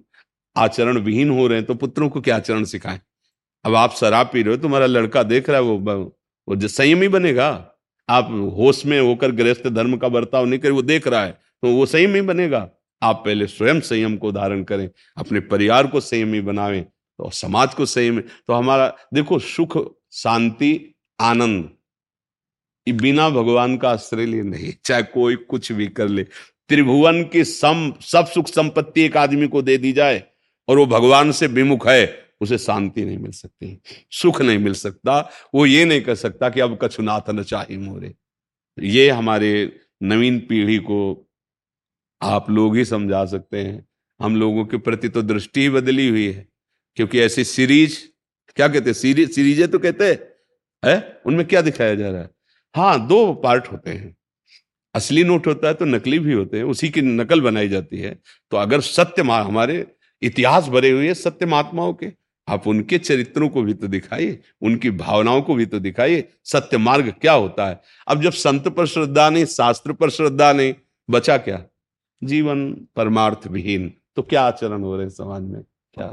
आचरण विहीन हो रहे हैं तो पुत्रों को क्या आचरण सिखाएं। अब आप शराब पी रहे हो, तुम्हारा लड़का देख रहा है, वो वो संयमी बनेगा? आप होश में होकर गृहस्थ धर्म का बर्ताव नहीं कर, वो देख रहा है, तो वो संयम ही बनेगा। आप पहले स्वयं संयम को धारण करें, अपने परिवार को संयमी बनावें, तो समाज को संयमी, तो हमारा देखो सुख, शांति, आनंद बिना भगवान का आश्रय लिए नहीं, चाहे कोई कुछ भी कर ले। त्रिभुवन की सम सब सुख संपत्ति एक आदमी को दे दी जाए और वो भगवान से विमुख है, उसे शांति नहीं मिल सकती, सुख नहीं मिल सकता। वो ये नहीं कर सकता कि अब कछुनाथ न चाहिए मोरे। ये हमारे नवीन पीढ़ी को आप लोग ही समझा सकते हैं। हम लोगों के प्रति तो दृष्टि ही बदली हुई है, क्योंकि ऐसी सीरीज क्या कहते हैं, सीरीज सीरीजें तो कहते हैं, उनमें क्या दिखाया जा रहा है। हाँ, दो पार्ट होते हैं, असली नोट होता है तो नकली भी होते हैं, उसी की नकल बनाई जाती है। तो अगर सत्य हमारे इतिहास भरे हुए हैं सत्य महात्माओं के, आप उनके चरित्रों को भी तो दिखाइए, उनकी भावनाओं को भी तो दिखाइए, सत्य मार्ग क्या होता है। अब जब संत पर श्रद्धा नहीं, शास्त्र पर श्रद्धा नहीं, बचा क्या, जीवन परमार्थ विहीन। तो क्या आचरण हो रहे हैं समाज में। क्या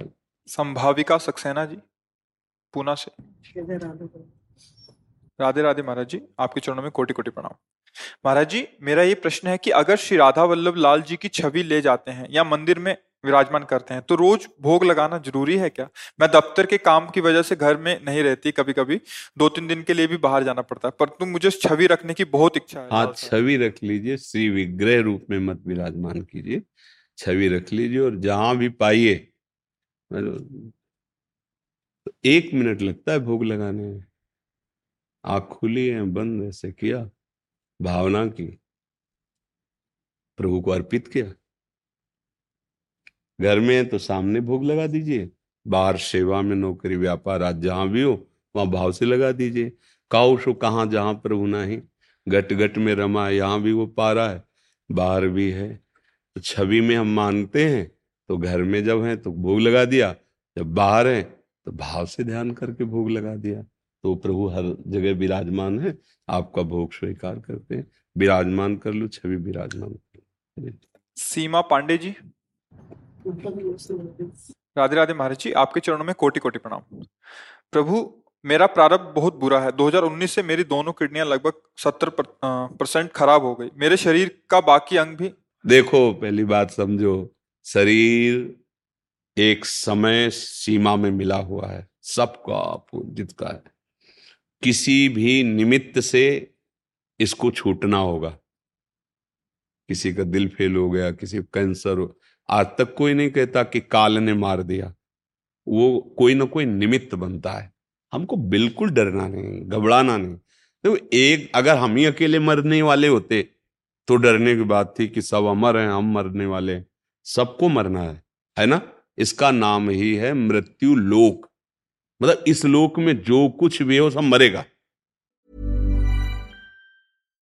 संभाविका सक्सेना जी पूना से, राधे राधे महाराज जी, आपके चरणों में कोटि कोटि प्रणाम। महाराज जी, मेरा ये प्रश्न है कि अगर श्री राधा वल्लभ लाल जी की छवि ले जाते हैं या मंदिर में विराजमान करते हैं तो रोज भोग लगाना जरूरी है क्या। मैं दफ्तर के काम की वजह से घर में नहीं रहती, कभी कभी दो तीन दिन के लिए भी बाहर जाना पड़ता है, परंतु मुझे छवि रखने की बहुत इच्छा है। हाँ, छवि रख लीजिए, श्री विग्रह रूप में मत विराजमान कीजिए, छवि रख लीजिए। और जहां भी पाइए, तो एक मिनट लगता है भोग लगाने में, आँख खुली है बंद ऐसे किया, भावना की, प्रभु को अर्पित किया। घर में तो सामने भोग लगा दीजिए, बाहर सेवा में, नौकरी, व्यापार, आज जहां भी हो वहां भाव से लगा दीजिए। काउ शो कहाँ जहां प्रभु नहीं, घट घट में रमा, यहाँ भी वो पारा है, बाहर भी है। तो छवि में हम मानते हैं, तो घर में जब है तो भोग लगा दिया, जब बाहर है तो भाव से ध्यान करके भोग लगा दिया। तो प्रभु हर जगह विराजमान है, आपका भोग स्वीकार करते हैं। विराजमान कर लो, छवि विराजमान कर लो। सीमा पांडे जी, राधे राधे महाराज जी, आपके चरणों में कोटि कोटि प्रणाम। प्रभु, मेरा प्रारब्ध बहुत बुरा है, दो हज़ार उन्नीस से मेरी दोनों किडनियां लगभग सत्तर परसेंट खराब हो गई, मेरे शरीर का बाकी अंग भी। देखो, पहली बात समझो, शरीर एक समय सीमा में मिला हुआ है, सबका जितका है, किसी भी निमित्त से इसको छूटना होगा। किसी का दिल फेल हो गया, किसी को कैंसर हो, आज तक कोई नहीं कहता कि काल ने मार दिया, वो कोई ना कोई निमित्त बनता है। हमको बिल्कुल डरना नहीं, घबराना नहीं। तो एक अगर हम ही अकेले मरने वाले होते तो डरने की बात थी कि सब अमर हैं, हम मरने वाले हैं, सबको मरना है, है ना। इसका नाम ही है मृत्यु लोक, मतलब इस लोक में जो कुछ भी हो सब मरेगा।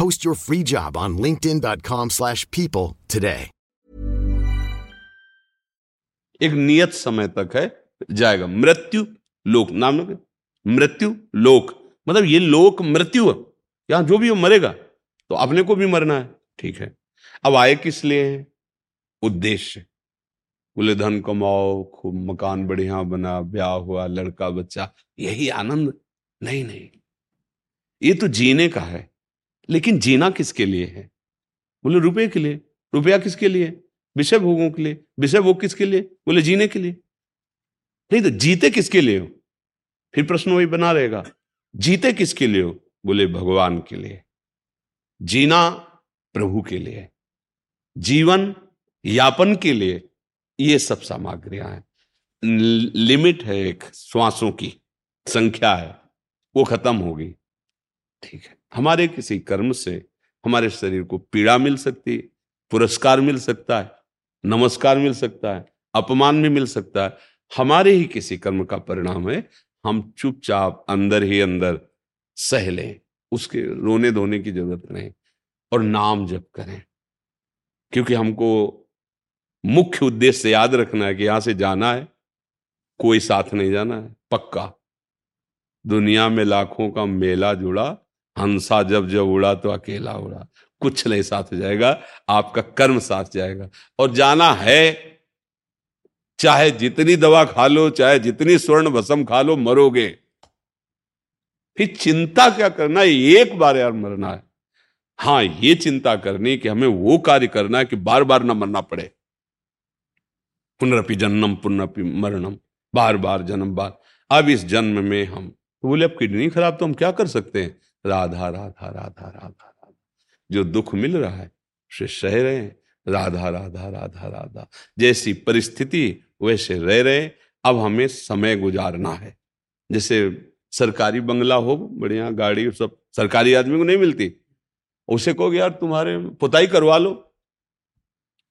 Post your free job on linkedin dot com slash people today. एक नियत समय तक है, जाएगा। मृत्यु लोक नाम है, मृत्यु लोक मतलब ये लोक मृत्यु है, यहाँ जो भी हो मरेगा, तो अपने को भी मरना है, ठीक है। अब आए किस लिए है, उद्देश्य, बोले धन कमाओ, खूब मकान बढ़िया बना, ब्याह हुआ, लड़का बच्चा, यही आनंद। नहीं नहीं, ये तो जीने का है, लेकिन जीना किसके लिए है, बोले रुपये के लिए। रुपया किसके लिए, विषय भोगों के लिए। विषय भोग किसके लिए, बोले जीने के लिए। नहीं तो जीते किसके लिए हो, फिर प्रश्न वही बना रहेगा, जीते किसके लिए हो, बोले भगवान के लिए। जीना प्रभु के लिए, जीवन यापन के लिए, ये सब सामग्रियां हैं। लिमिट है एक, श्वासों की संख्या है, वो खत्म होगी। ठीक है, हमारे किसी कर्म से हमारे शरीर को पीड़ा मिल सकती है, पुरस्कार मिल सकता है, नमस्कार मिल सकता है, अपमान भी मिल सकता है। हमारे ही किसी कर्म का परिणाम है, हम चुपचाप अंदर ही अंदर सह लें, उसके रोने धोने की जरूरत नहीं, और नाम जप करें। क्योंकि हमको मुख्य उद्देश्य से याद रखना है कि यहां से जाना है, कोई साथ नहीं जाना है, पक्का। दुनिया में लाखों का मेला जुड़ा, हंसा जब जब उड़ा तो अकेला उड़ा। कुछ नहीं साथ जाएगा, आपका कर्म साथ जाएगा। और जाना है, चाहे जितनी दवा खा लो, चाहे जितनी स्वर्ण भस्म खा लो, मरोगे। फिर चिंता क्या करना है, एक बार यार मरना है। हाँ, ये चिंता करनी कि हमें वो कार्य करना है कि बार बार ना मरना पड़े। पुनरपि जन्म पुनरपि मरणम, बार बार जन्म बार। अब इस जन्म में हम बोले अब किडनी खराब तो हम क्या कर सकते हैं, राधा राधा राधा राधा। जो दुख मिल रहा है उसे सह रहे हैं, राधा राधा राधा राधा। जैसी परिस्थिति वैसे रह रहे। अब हमें समय गुजारना है। जैसे सरकारी बंगला हो, बढ़िया गाड़ी, सब सरकारी आदमी को नहीं मिलती। उसे कहोगे यार तुम्हारे पुताई करवा लो,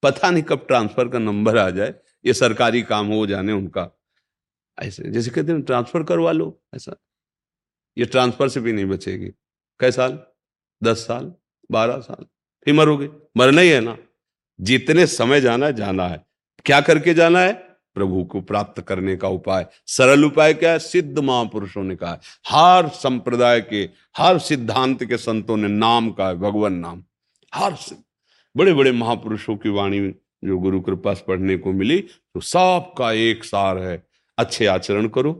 पता नहीं कब ट्रांसफर का नंबर आ जाए। ये सरकारी काम हो जाने उनका, ऐसे जैसे कहते हैं ट्रांसफर करवा लो, ऐसा। ये ट्रांसफर से भी नहीं बचेगी। कै साल, दस साल, बारह साल, फिर मरोगे। मरना ही है ना। जितने समय जाना है जाना है। क्या करके जाना है, प्रभु को प्राप्त करने का उपाय। सरल उपाय क्या है, सिद्ध महापुरुषों ने कहा है, हर संप्रदाय के हर सिद्धांत के संतों ने नाम कहा है, भगवान नाम। हर बड़े बड़े महापुरुषों की वाणी जो गुरु कृपा से पढ़ने को मिली, तो सबका एक सार है, अच्छे आचरण करो,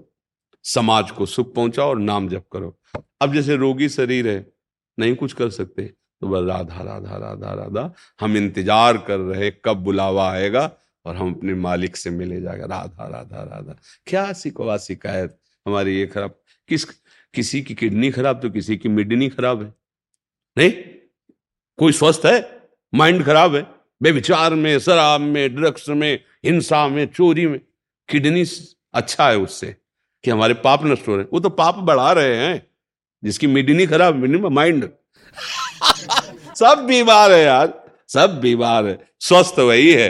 समाज को सुख पहुंचाओ और नाम जप करो। अब जैसे रोगी शरीर है, नहीं कुछ कर सकते, तो बस राधा राधा राधा राधा। हम इंतजार कर रहे कब बुलावा आएगा और हम अपने मालिक से मिले जाएगा। राधा राधा राधा। क्या सिकवा शिकायत हमारी, ये खराब। किस किसी की किडनी खराब तो किसी की मिडनी खराब है, नहीं कोई स्वस्थ है, माइंड खराब है, बेविचार में, शराब में, ड्रग्स में, हिंसा में, चोरी में। किडनी अच्छा है उससे कि हमारे पाप नष्ट हो रहे हैं, वो तो पाप बढ़ा रहे हैं। जिसकी मिडनी खराब, मिडनी माइंड सब बीमार है यार, सब बीमार है। स्वस्थ वही है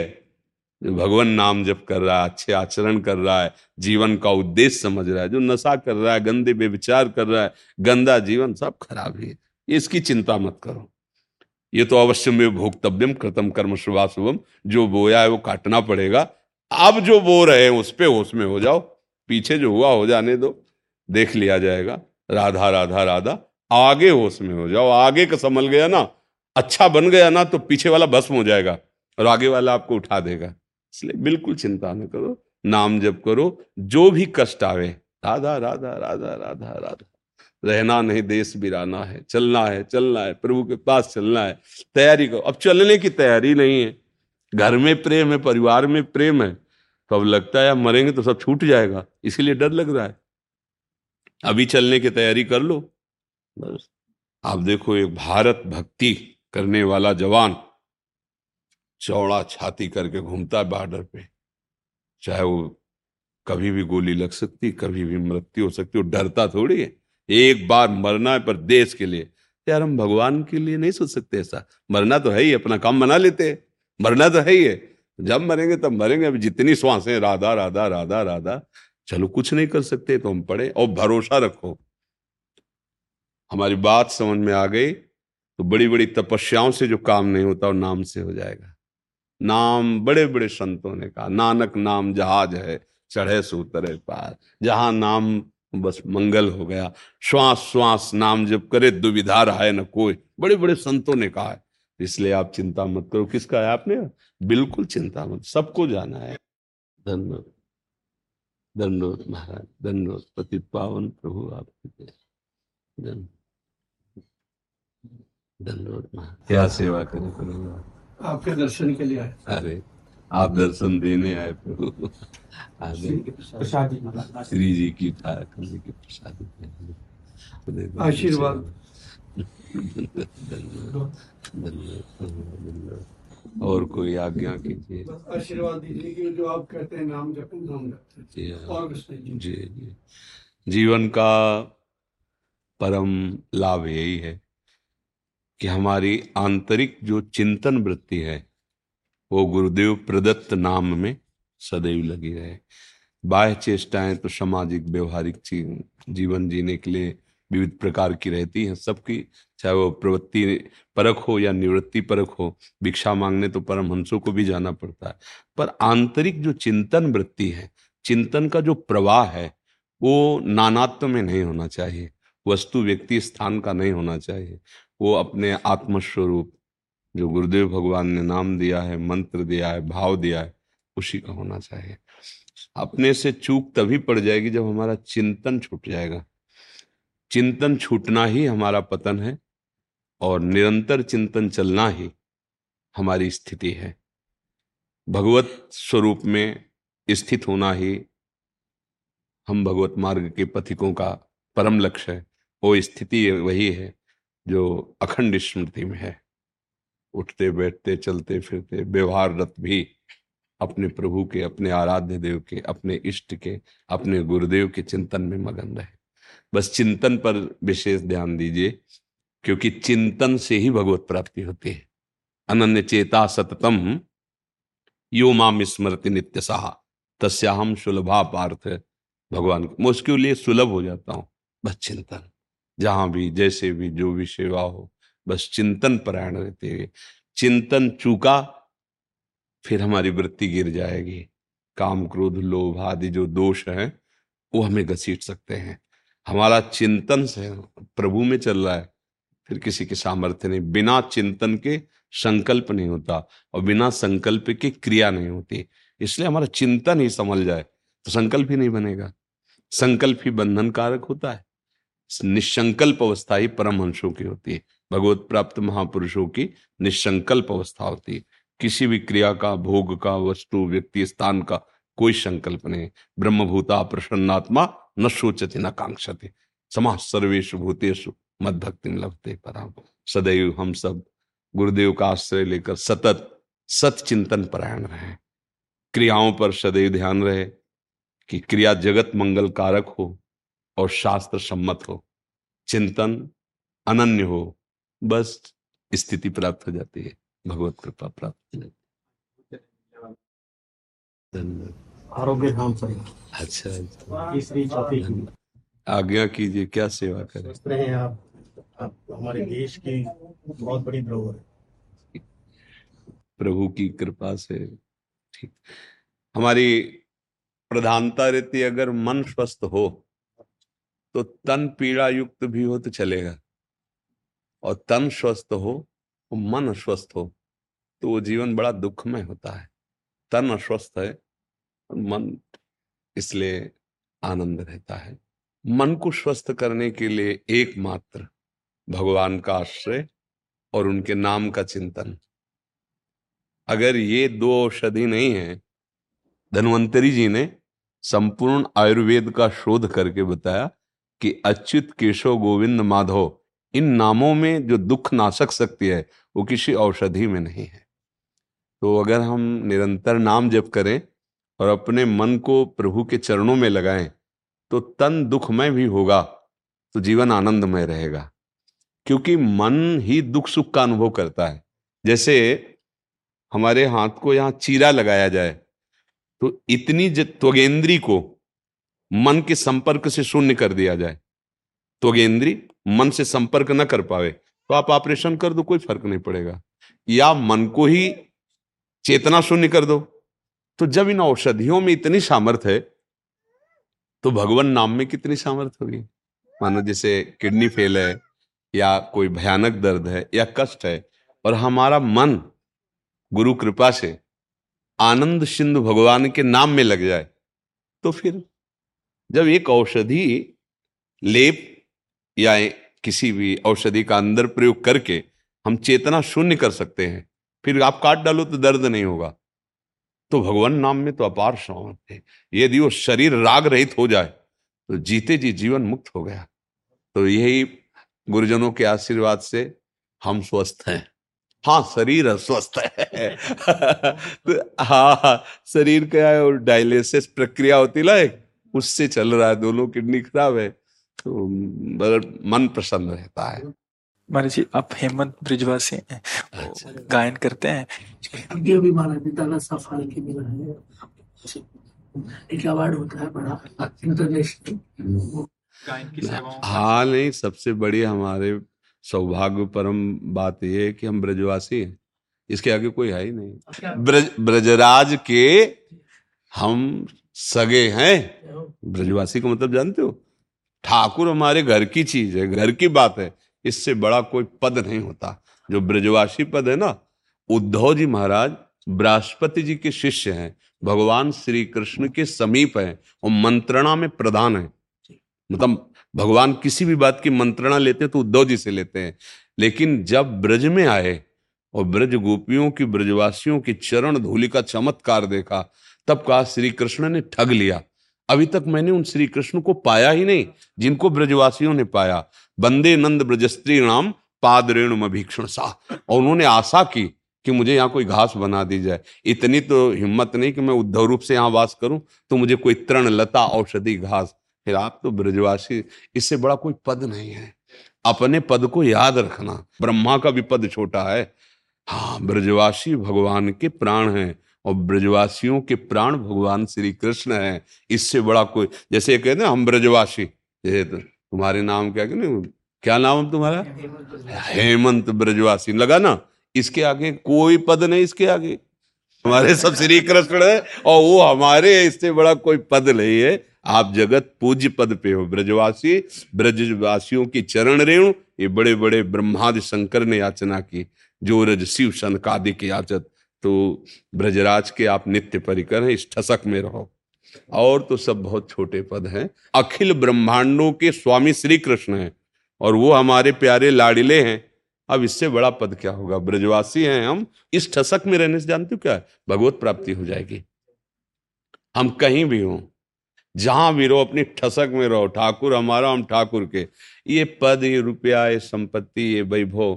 जो भगवान नाम जप कर रहा है, अच्छे आचरण कर रहा है, जीवन का उद्देश्य समझ रहा है। जो नशा कर रहा है, गंदे बेविचार कर रहा है, गंदा जीवन, सब खराब ही है। इसकी चिंता मत करो। ये तो अवश्य में भोक्तव्यम कृतम कर्म शुभाशुभम, जो बोया है वो काटना पड़ेगा। अब जो बो रहे हैं उस पे होश में हो जाओ, पीछे जो हुआ हो जाने दो, देख लिया जाएगा। राधा राधा राधा। आगे होश में हो जाओ। आगे का संभल गया ना, अच्छा बन गया ना, तो पीछे वाला भस्म हो जाएगा और आगे वाला आपको उठा देगा। इसलिए बिल्कुल चिंता न करो, नाम जप करो। जो भी कष्ट आवे, राधा राधा राधा राधा राधा। रहना नहीं देश बिराना है, चलना है चलना है, प्रभु के पास चलना है, तैयारी करो। अब चलने की तैयारी नहीं है, घर में प्रेम है, परिवार में प्रेम है, तो अब लगता है अब मरेंगे तो सब छूट जाएगा, इसीलिए डर लग रहा है। अभी चलने की तैयारी कर लो बस। आप देखो, एक भारत भक्ति करने वाला जवान चौड़ा छाती करके घूमता है बॉर्डर पे, चाहे वो कभी भी गोली लग सकती, कभी भी मृत्यु हो सकती, वो डरता थोड़ी है। एक बार मरना है पर देश के लिए। यार हम भगवान के लिए नहीं सोच सकते ऐसा? मरना तो है ही, अपना काम बना लेते हैं, मरना तो है ही है। जब मरेंगे तब मरेंगे। अभी जितनी श्वासें राधा राधा राधा राधा। चलो कुछ नहीं कर सकते तो हम पढ़े। और भरोसा रखो, हमारी बात समझ में आ गई तो बड़ी बड़ी तपस्याओं से जो काम नहीं होता वो नाम से हो जाएगा। नाम, बड़े बड़े संतों ने कहा, नानक नाम जहाज है चढ़े सो उतरे पार। जहां नाम बस मंगल हो गया। श्वास श्वास नाम जप करे, दुविधा रहा न कोई, बड़े बड़े संतों ने कहा है। इसलिए आप चिंता मत करो। किसका है आपने? बिल्कुल चिंता मत, सबको जाना है। धन्यवाद, धन्यवाद महाराज, धन्यवाद। पति पावन प्रभु आपके धन्यवाद महाराज। क्या सेवा करें करूँगा, आपके दर्शन के लिए आए। अरे आप दर्शन देने आए प्रभु। आगे श्री जी की प्रसादी आशीर्वाद। धन्यवाद धन्यवाद धन्यवाद। और कोई आज्ञा कीजिए, आशीर्वाद दीजिए कि जो आप कहते हैं नाम जपो नाम जपो। जी जी, जीवन का परम लाभ यही है कि हमारी आंतरिक जो चिंतन वृत्ति है वो गुरुदेव प्रदत्त नाम में सदैव लगी रहे। बाह्य चेष्टाएं तो सामाजिक व्यवहारिक जीवन जीने के लिए विविध प्रकार की रहती हैं, सबकी, चाहे वो प्रवृत्ति परक हो या निवृत्ति परक हो। भिक्षा मांगने तो परमहंसों को भी जाना पड़ता है, पर आंतरिक जो चिंतन वृत्ति है, चिंतन का जो प्रवाह है, वो नानात्व में नहीं होना चाहिए, वस्तु व्यक्ति स्थान का नहीं होना चाहिए। वो अपने आत्मस्वरूप जो गुरुदेव भगवान ने नाम दिया है, मंत्र दिया है, भाव दिया है, उसी का होना चाहिए। अपने से चूक तभी पड़ जाएगी जब हमारा चिंतन छूट जाएगा। चिंतन छूटना ही हमारा पतन है और निरंतर चिंतन चलना ही हमारी स्थिति है। भगवत स्वरूप में स्थित होना ही हम भगवत मार्ग के पथिकों का परम लक्ष्य है। वो स्थिति वही है जो अखंड स्मृति में है। उठते बैठते चलते फिरते व्यवहाररत भी अपने प्रभु के, अपने आराध्य देव के, अपने इष्ट के, अपने गुरुदेव के चिंतन में मगन रहे। बस चिंतन पर विशेष ध्यान दीजिए, क्योंकि चिंतन से ही भगवत प्राप्ति होती है। अनन्य चेता सततम यो माम स्मृति नित्यसहा तस्याहम सुलभा पार्थ। भगवान मुझके लिए सुलभ हो जाता हूँ बस चिंतन, जहां भी जैसे भी जो भी सेवा हो, बस चिंतन परायण रहते हुए। चिंतन चूका फिर हमारी वृत्ति गिर जाएगी। काम क्रोध लोभ आदि जो दोष हैं वो हमें घसीट सकते हैं। हमारा चिंतन से प्रभु में चल रहा है, फिर किसी के सामर्थ्य नहीं। बिना चिंतन के संकल्प नहीं होता और बिना संकल्प के क्रिया नहीं होती। इसलिए हमारा चिंतन ही संभल जाए तो संकल्प ही नहीं बनेगा। संकल्प ही बंधन कारक होता है। निसंकल्प अवस्था ही परमहंसों की होती है। भगवत प्राप्त महापुरुषों की निसंकल्प अवस्था होती है। किसी भी क्रिया का, भोग का, वस्तु व्यक्ति स्थान का कोई संकल्प नहीं। ब्रह्मभूता प्रसन्नात्मा न सोचते न कांक्षते समा सर्वेषु भूतेषु मद भक्तिं लभते परां। सदैव हम सब गुरुदेव का आश्रय लेकर सतत सतचिंतन परायण रहे। क्रियाओं पर सदैव ध्यान रहे कि क्रिया जगत मंगल कारक हो और शास्त्र सम्मत हो, चिंतन अनन्य हो, बस स्थिति प्राप्त हो जाती है, भगवत कृपा प्राप्त हो जाती है। आरोग्य धाम सही। अच्छा, तीसरी चौथी आज्ञा कीजिए, क्या सेवा करें। सोच रहे हैं आप, आप हमारे देश की बहुत बड़ी धरोहर है, प्रभु की कृपा से। ठीक, हमारी प्रधानता रहती है अगर मन स्वस्थ हो तो तन पीड़ा युक्त भी हो तो चलेगा, और तन स्वस्थ हो और मन स्वस्थ हो तो वो जीवन बड़ा दुखमय होता है। तन अस्वस्थ है, मन इसलिए आनंद रहता है। मन को स्वस्थ करने के लिए एकमात्र भगवान का आश्रय और उनके नाम का चिंतन। अगर ये दो औषधि नहीं है, धन्वंतरी जी ने संपूर्ण आयुर्वेद का शोध करके बताया कि अच्युत केशव गोविंद माधव, इन नामों में जो दुख नाशक शक्ति है वो किसी औषधि में नहीं है। तो अगर हम निरंतर नाम जप करें और अपने मन को प्रभु के चरणों में लगाएं तो तन दुखमय भी होगा तो जीवन आनंदमय रहेगा, क्योंकि मन ही दुख सुख का अनुभव करता है। जैसे हमारे हाथ को यहाँ चीरा लगाया जाए तो इतनी त्वगेंद्री को मन के संपर्क से शून्य कर दिया जाए, त्वगेंद्री मन से संपर्क न कर पावे तो आप ऑपरेशन कर दो, कोई फर्क नहीं पड़ेगा। या मन को ही चेतना शून्य कर दो। तो जब इन औषधियों में इतनी सामर्थ्य है तो भगवान नाम में कितनी सामर्थ्य होगी। मानो जैसे किडनी फेल है या कोई भयानक दर्द है या कष्ट है, और हमारा मन गुरु कृपा से आनंद सिंधु भगवान के नाम में लग जाए तो फिर जब एक औषधि लेप या किसी भी औषधि का अंदर प्रयोग करके हम चेतना शून्य कर सकते हैं, फिर आप काट डालो तो दर्द नहीं होगा। तो भगवान नाम में तो अपार सामर्थ्य है। यदि वो शरीर राग रहित हो जाए तो जीते जी जीवन मुक्त हो गया। तो यही गुरुजनों के आशीर्वाद से हम स्वस्थ हैं। हाँ शरीर अस्वस्थ है तो हाँ शरीर का है और डायलिसिस प्रक्रिया होती है उससे चल रहा है, दोनों किडनी खराब है तो मन प्रसन्न रहता है। महाराज जी आप हेमंत ब्रिजवासी हैं, गायन करते हैं। अभी महाराज जी ताला साफ हाल के मिला है, एक अवार्ड होता है बड़ा इंटरनेशनल गायन की सेवाओं। हाँ नहीं सबसे बड़ी हमारे सौभाग्य परम बात यह है कि हम ब्रजवासी हैं, इसके आगे कोई है ही नहीं। ब्रज ब्रजराज के हम सगे हैं। ब्रजवासी का मतलब जानते हो, ठाकुर हमारे घर की चीज है, घर की बात है, इससे बड़ा कोई पद नहीं होता। जो ब्रजवासी पद है ना, उद्धव जी महाराज बृहस्पति जी के शिष्य हैं, भगवान श्री कृष्ण के समीप हैं और मंत्रणा में प्रधान है। मतलब भगवान किसी भी बात की मंत्रणा लेते हैं तो उद्धव जी से लेते हैं, लेकिन जब ब्रज में आए और ब्रज गोपियों की ब्रजवासियों की चरण धूलि का चमत्कार देखा तब कहा श्री कृष्ण ने ठग लिया, अभी तक मैंने उन श्री कृष्ण को पाया ही नहीं जिनको ब्रजवासियों ने पाया। बंदे नंद ब्रजस्त्री नाम पादरेणु अभीक्षण साह, और उन्होंने आशा की कि मुझे यहाँ कोई घास बना दी जाए, इतनी तो हिम्मत नहीं कि मैं उद्धव रूप से यहाँ वास करूं तो मुझे कोई तृण लता औषधि घास। फिर आप तो ब्रजवासी, इससे बड़ा कोई पद नहीं है। अपने पद को याद रखना, ब्रह्मा का भी पद छोटा है। हाँ ब्रजवासी भगवान के प्राण हैं और ब्रजवासियों के प्राण भगवान श्री कृष्ण हैं, इससे बड़ा कोई। जैसे कहते हैं हम ब्रजवासी, जैसे तुम्हारे नाम क्या क्या नाम तुम्हारा हेमंत ब्रजवासी लगा ना, इसके आगे कोई पद नहीं। इसके आगे हमारे सब श्री कृष्ण है और वो हमारे, इससे बड़ा कोई पद नहीं है। आप जगत पूज्य पद पे हो ब्रजवासी। ब्रजवासियों की चरण रेणु ये बड़े बड़े ब्रह्मादि शंकर ने याचना की, जो रज शिव शनकादि की याचत। तो ब्रजराज के आप नित्य परिकर हैं, इस ठसक में रहो। और तो सब बहुत छोटे पद हैं। अखिल ब्रह्मांडों के स्वामी श्री कृष्ण हैं और वो हमारे प्यारे लाडिले हैं, अब इससे बड़ा पद क्या होगा। ब्रजवासी हैं हम, इस ठसक में रहने से जानते हो क्या है, भगवत प्राप्ति हो जाएगी। हम कहीं भी हों, जहां भी रहो, अपनी ठसक में रहो। ठाकुर हमारा, हम ठाकुर के। ये पद, ये रुपया, ये संपत्ति, ये वैभव,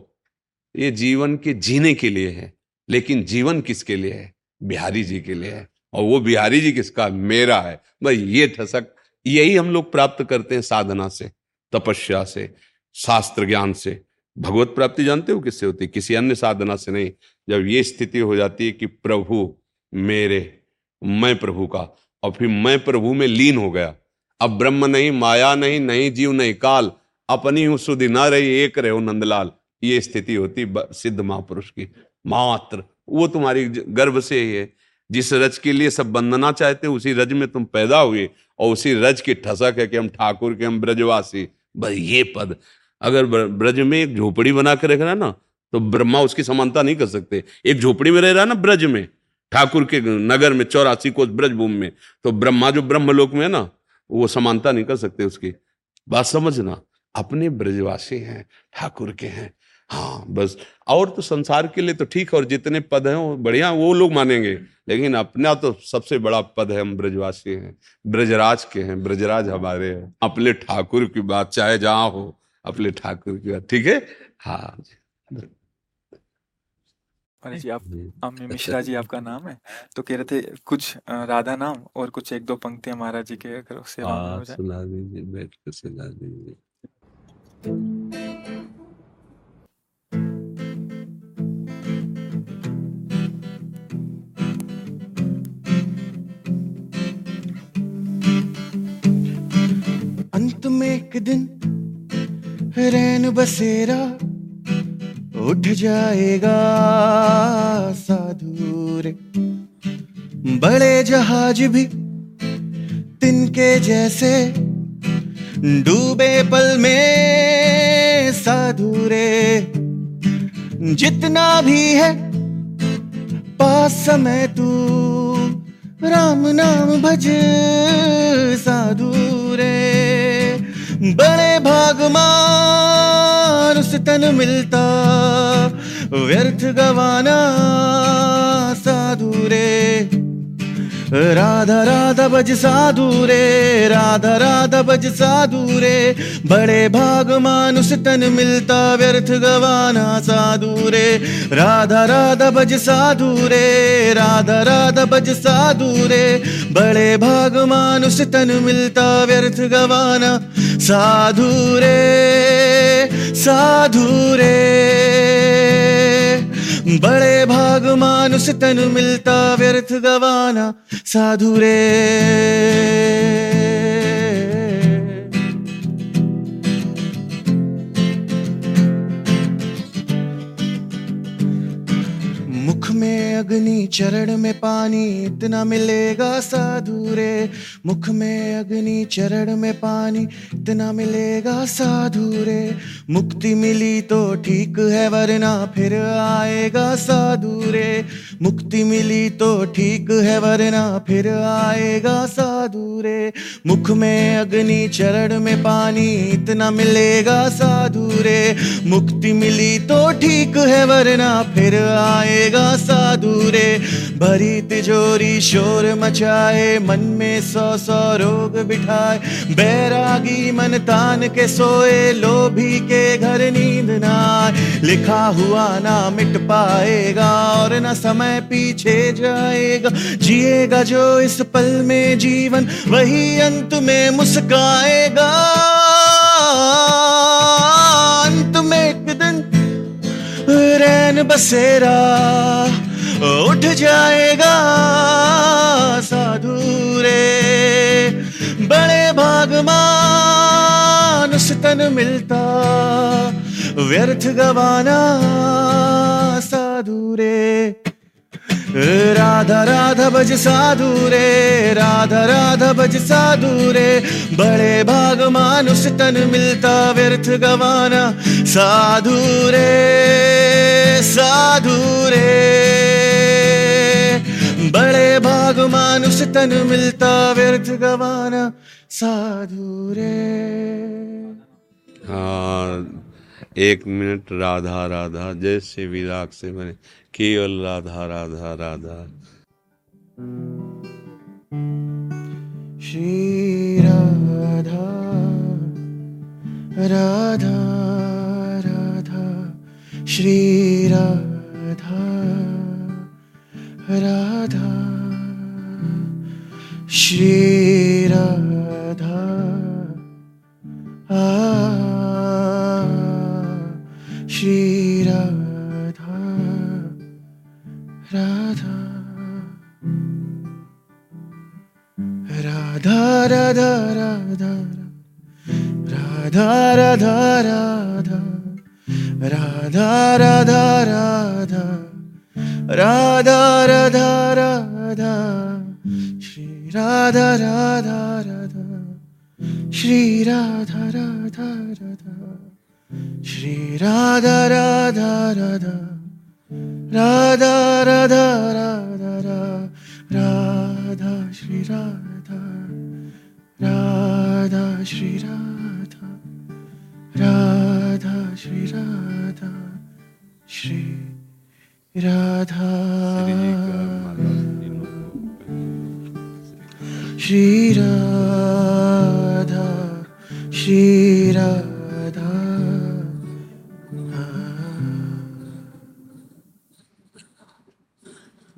ये जीवन के जीने के लिए है, लेकिन जीवन किसके लिए है? बिहारी जी के लिए है। और वो बिहारी जी किसका? मेरा है। भाई ये ठसक, यही हम लोग प्राप्त करते हैं साधना से, तपस्या से, शास्त्र ज्ञान से। भगवत प्राप्ति जानते हो किससे होती है? किसी अन्य साधना से नहीं। जब ये स्थिति हो जाती है कि प्रभु मेरे, मैं प्रभु का, और फिर मैं प्रभु में लीन हो गया। अब ब्रह्म नहीं, माया नहीं, नहीं जीव, नहीं काल, अपनी हूँ सुधि ना रही, एक रहे हो नंदलाल। ये स्थिति होती सिद्ध महापुरुष की मात्र। वो तुम्हारी गर्भ से ही है, जिस रज के लिए सब बंधना चाहते उसी रज में तुम पैदा हुए और उसी रज की ठसक है कि हम ठाकुर के, हम ब्रजवासी। बस ये पद, अगर ब्रज में एक झोपड़ी बना के रख रहा ना तो ब्रह्मा उसकी समानता नहीं कर सकते। एक झोपड़ी में रह रहा ना ब्रज में, ठाकुर के नगर में, चौरासी कोस ब्रजभूमि में, तो ब्रह्मा जो ब्रह्मलोक में है ना, वो समानता नहीं कर सकते उसकी। बात समझना, अपने ब्रजवासी हैं, ठाकुर के हैं। हाँ बस, और तो संसार के लिए तो ठीक है, और जितने पद हैं वो बढ़िया, वो लोग मानेंगे, लेकिन अपना तो सबसे बड़ा पद है, हम ब्रजवासी हैं, ब्रजराज के हैं, ब्रजराज हमारे हैं। अपने ठाकुर की बात, चाहे जहाँ हो, अपने ठाकुर की बात, ठीक है। हाँ जी, आप अम्मी मिश्रा जी आपका नाम है, तो कह रहे थे कुछ राधा नाम और कुछ एक दो पंक्तियां महाराज जी के सेवा सुना दीजिए, बैठ कर सुना दीजिए। एक दिन रैन बसेरा उठ जाएगा साधु रे, बड़े जहाज भी तिनके जैसे डूबे पल में साधु रे। जितना भी है पास समय तू राम नाम भज साधु रे। बड़े भागमार उस तन मिलता व्यर्थ गवाना साधु रे। राधा राधा बज साधु रे, राधा राधा बज साधु रे, बड़े भाग मानुष तन मिलता व्यर्थ गवाना साधु रे। राधा राधा बज साधु रे, राधा राधा बज साधु रे, बड़े भाग मानुष तन मिलता व्यर्थ गवाना साधु रे, साधु रे, बड़े भाग मानुष तन मिलता व्यर्थ गवाना साधु रे। मुख में अग्नि चरण में पानी, इतना मिलेगा साधु रे। मुख में अग्नि चरण में पानी, इतना मिलेगा साधु रे। मुक्ति मिली तो ठीक है वरना फिर आएगा साधु रे। मुक्ति मिली तो ठीक है वरना फिर आएगा साधु रे। मुख में अग्नि चरण में पानी, इतना मिलेगा साधु रे। मुक्ति मिली तो ठीक है वरना फिर आएगा साधु रे। भरी तिजोरी शोर मचाए, मन में सौ सौ रोग बिठाए, बैरागी मन तान के सोए, लोभी के घर नींद ना आए। लिखा हुआ ना मिट पाएगा और ना समय पीछे जाएगा, जिएगा जो इस पल में जीवन वही अंत में मुस्काएगा। अंत में एक दिन रैन बसेरा उठ जाएगा साधु रे। बड़े भाग मानुष तन मिलता व्यर्थ गवाना साधु रे। राधा राधा बज साधु रे, राधा राधा बज साधु रे, बड़े भाग मानुष तन मिलता व्यर्थ गवाना साधु रे, साधु रे, बड़े भाग मानुष तन मिलता व्यर्थ गवाना साधु रे। हाँ, एक मिनट राधा राधा, जैसे विराग से मैंने केवल राधा राधा राधा। श्री राधा राधा राधा, श्री राधा राधा, श्री राधा आ, श्री राधा राधा, राधा राधा राधा, राधा राधा राधा, राधा राधा राधा, राधा राधा राधा, श्री राधा राधा राधा, श्री राधा राधा राधा, श्री राधा राधा राधा, राधा राधा राधा राधा, श्री राधा राधा, श्री राधा राधा, श्री राधा, श्री राधा, श्री राधा, श्री राधा।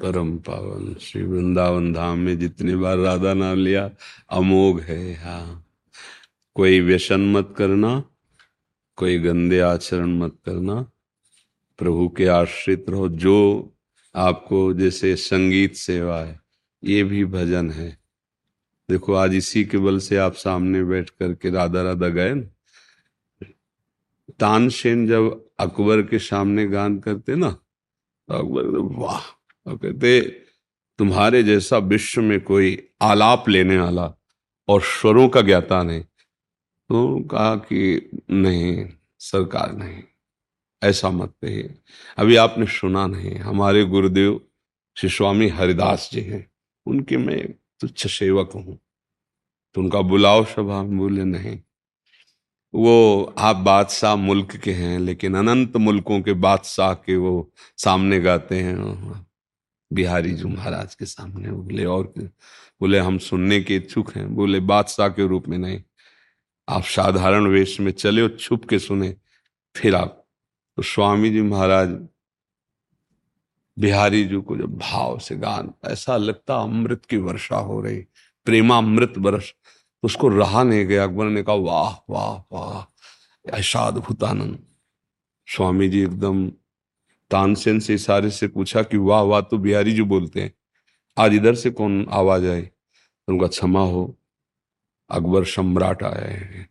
परम पावन श्री वृंदावन धाम में जितनी बार राधा नाम लिया अमोघ है। हाँ, कोई व्यसन मत करना, कोई गंदे आचरण मत करना, प्रभु के आश्रित रहो। जो आपको जैसे संगीत सेवा है, ये भी भजन है। देखो आज इसी के बल से आप सामने बैठ करके राधा राधा गायन। तानसेन जब अकबर के सामने गान करते ना, अकबर वाह, और कहते तुम्हारे जैसा विश्व में कोई आलाप लेने वाला और स्वरों का ज्ञाता नहीं। तो कहा कि नहीं सरकार, नहीं ऐसा मत कहिए, अभी आपने सुना नहीं। हमारे गुरुदेव श्री स्वामी हरिदास जी हैं, उनके मैं तुच्छ सेवक हूँ, तो उनका बुलाओ सभा में। बोले नहीं, वो आप बादशाह मुल्क के हैं, लेकिन अनंत मुल्कों के बादशाह के वो सामने गाते हैं। बिहारी जी महाराज के सामने बोले, और बोले हम सुनने के इच्छुक हैं। बोले बादशाह के रूप में नहीं, आप साधारण वेश में चले और छुप के सुने फिर आप। तो स्वामी जी महाराज बिहारी जी को जब भाव से गान, ऐसा लगता अमृत की वर्षा हो रही, प्रेमामृत बरस, उसको रहा नहीं गया। अकबर ने कहा वाह वाह वाह, ऐसा अद्भुतानंद। स्वामी जी एकदम तानसेन से इशारे से पूछा कि वाह वाह तो बिहारी जी बोलते हैं, आज इधर से कौन आवाज आई? उनका क्षमा हो, अकबर सम्राट आए हैं,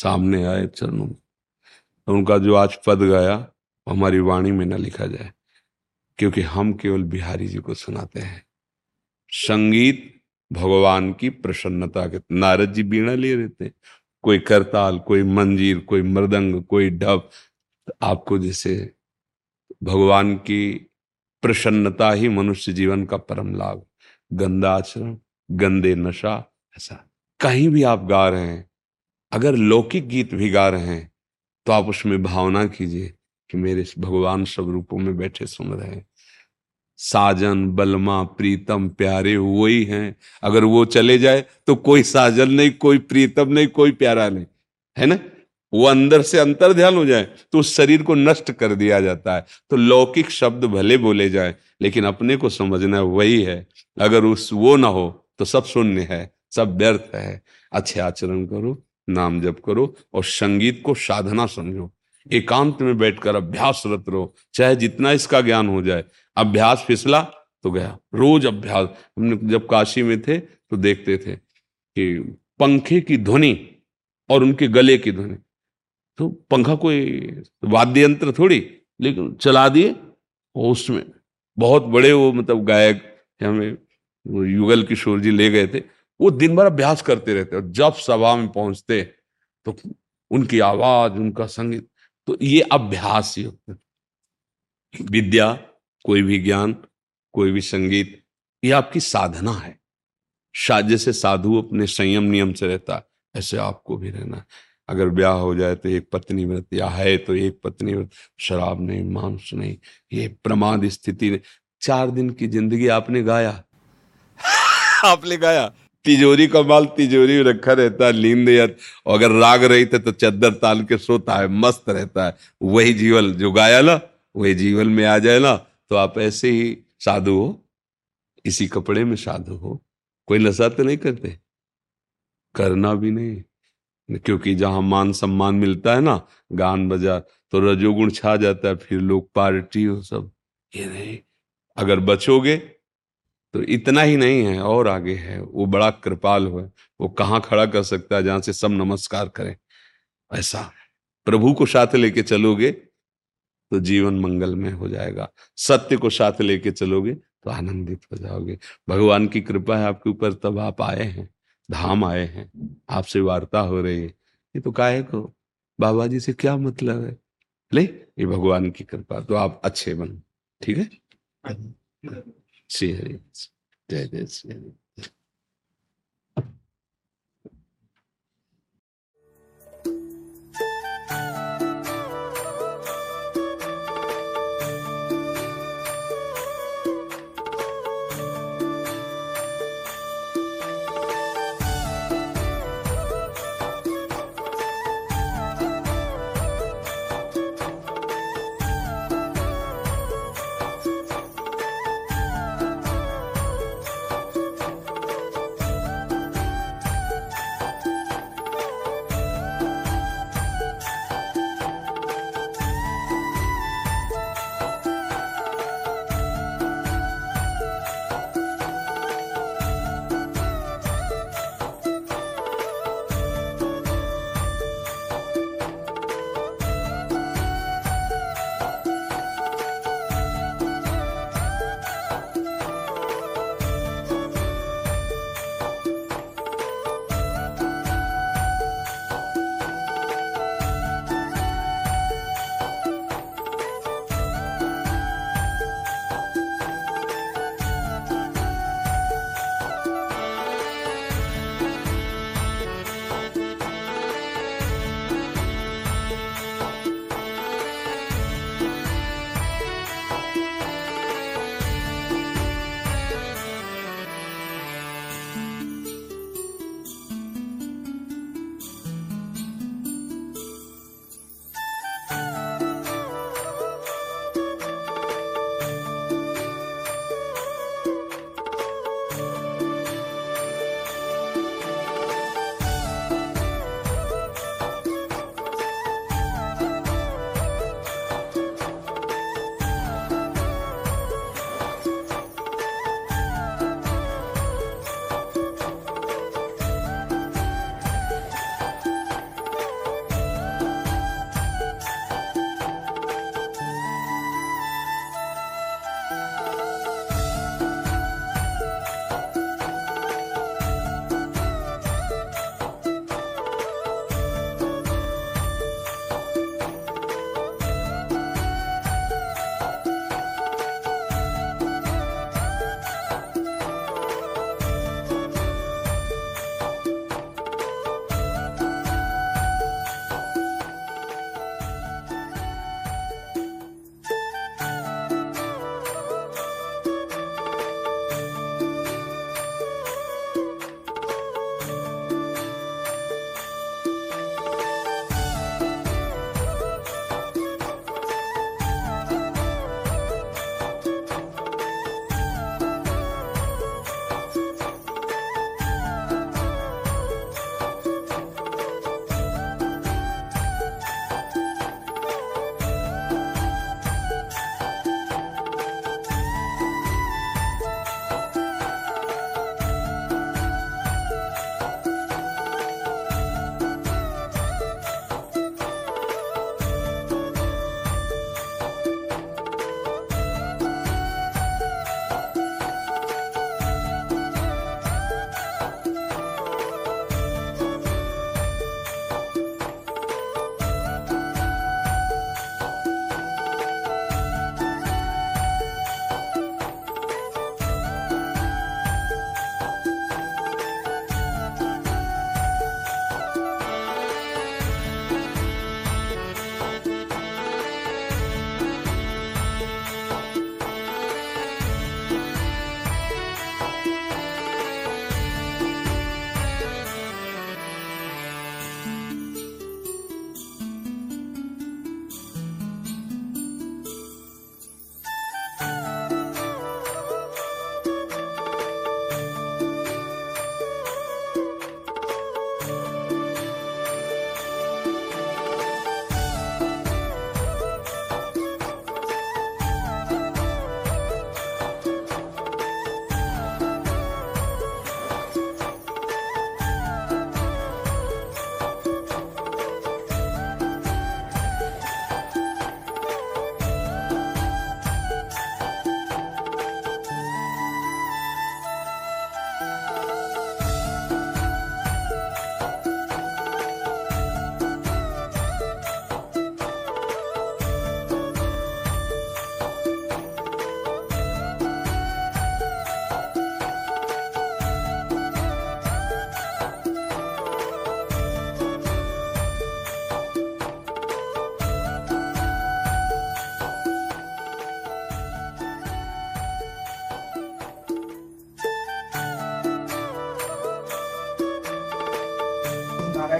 सामने आए चरणों। उनका जो आज पद गया हमारी वाणी में ना लिखा जाए, क्योंकि हम केवल बिहारी जी को सुनाते हैं। संगीत भगवान की प्रसन्नता के। नारद जी बीणा लिए रहते हैं, कोई करताल, कोई मंजीर, कोई मृदंग, कोई ढब। तो आपको जैसे भगवान की प्रसन्नता ही मनुष्य जीवन का परम लाभ। गंदा आचरण, गंदे नशा, ऐसा कहीं भी आप गा रहे हैं, अगर लौकिक गीत भी गा रहे हैं तो आप उसमें भावना कीजिए कि मेरे भगवान सब रूपों में बैठे सुन रहे हैं। साजन, बलमा, प्रीतम, प्यारे वही हैं। अगर वो चले जाए तो कोई साजन नहीं, कोई प्रीतम नहीं, कोई प्यारा नहीं, है ना। वो अंदर से अंतर ध्यान हो जाए तो उस शरीर को नष्ट कर दिया जाता है। तो लौकिक शब्द भले बोले जाए, लेकिन अपने को समझना वही है। अगर उस वो ना हो तो सब शून्य है, सब व्यर्थ है। अच्छे आचरण करो, नाम जप करो और संगीत को साधना समझो। एकांत में बैठकर अभ्यासरत रहो, चाहे जितना इसका ज्ञान हो जाए। अभ्यास फिसला तो गया, रोज अभ्यास। हम जब काशी में थे तो देखते थे कि पंखे की ध्वनि और उनके गले की ध्वनि, तो पंखा कोई वाद्य यंत्र थोड़ी, लेकिन चला दिए और उसमें बहुत बड़े वो मतलब गायक हमें युगल किशोर जी ले गए थे, वो दिन भर अभ्यास करते रहते और जब सभा में पहुंचते तो उनकी आवाज, उनका संगीत। तो ये अभ्यास ही होता है। विद्या, कोई भी ज्ञान, कोई भी संगीत, ये आपकी साधना है। शायद जैसे साधु अपने संयम नियम से रहता है, ऐसे आपको भी रहना है। अगर ब्याह हो जाए तो एक पत्नी व्रत, या है तो एक पत्नी व्रत। शराब नहीं, मांस नहीं, ये प्रमाद स्थिति नहीं। चार दिन की जिंदगी आपने गाया आपने गाया। तिजोरी का माल तिजोरी में रखा रहता है, लीन या अगर राग रही थे तो चद्दर ताल के सोता है, मस्त रहता है। वही जीवन जो गाया ना, वही जीवन में आ जाए ना, तो आप ऐसे ही साधु हो, इसी कपड़े में साधु हो। कोई नशा तो नहीं करते, करना भी नहीं, क्योंकि जहां मान सम्मान मिलता है ना, गान बजा, तो रजोगुण छा जाता है, फिर लोग पार्टी हो सब। ये नहीं, अगर बचोगे तो इतना ही नहीं है, और आगे है। वो बड़ा कृपाल हो, वो कहाँ खड़ा कर सकता है जहां से सब नमस्कार करें। ऐसा प्रभु को साथ लेके चलोगे तो जीवन मंगलमय हो जाएगा। सत्य को साथ लेके चलोगे तो आनंदित हो जाओगे। भगवान की कृपा है आपके ऊपर, तब आप आए हैं, धाम आए हैं, आपसे वार्ता हो रही है। ये तो काहे को बाबा जी से क्या मतलब है, ले ये भगवान की कृपा। तो आप अच्छे बनो, ठीक है। श्री हरि, जय जय श्री हरि।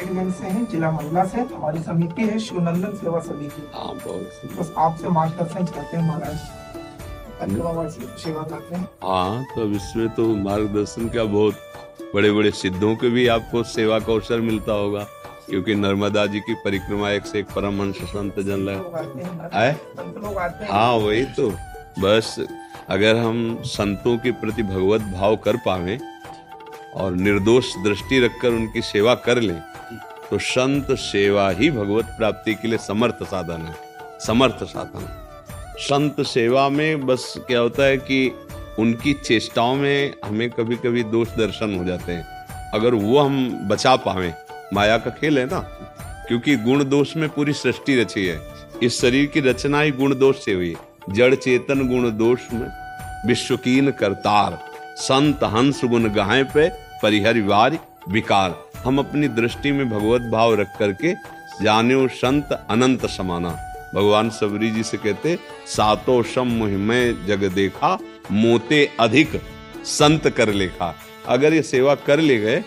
हरिगंज से हैं, जिला मंडला से। हमारी समिति है शिवनंदन सेवा समिति। बस आपसे मार्गदर्शन करते हैं महाराज, सेवा करते हैं। हाँ, तो इसमें तो मार्गदर्शन का बहुत बड़े बड़े सिद्धों के भी आपको सेवा का अवसर मिलता होगा, क्योंकि नर्मदा जी की परिक्रमा एक से एक परमहंस संत जन लगे। हाँ वही तो, बस अगर हम संतों के प्रति भगवत भाव कर पावे और निर्दोष दृष्टि रखकर उनकी सेवा कर लें तो संत सेवा ही भगवत प्राप्ति के लिए समर्थ साधन है। समर्थ साधन संत सेवा में बस क्या होता है कि उनकी चेष्टाओं में हमें कभी कभी दोष दर्शन हो जाते हैं। अगर वो हम बचा पावें, माया का खेल है ना, क्योंकि गुण दोष में पूरी सृष्टि रची है। इस शरीर की रचना ही गुण दोष से हुई है। जड़ चेतन गुण दोष में विश्वकीन करतार, संत हंस गुण गाय पे परिहरिवार विकार। हम अपनी दृष्टि में भगवत भाव रख करके जान्यो संत अनंत समाना। भगवान सबरी जी से कहते, सातों सम मुहिमें जग देखा, मोते अधिक संत कर लेखा। अगर ये सेवा कर ले गए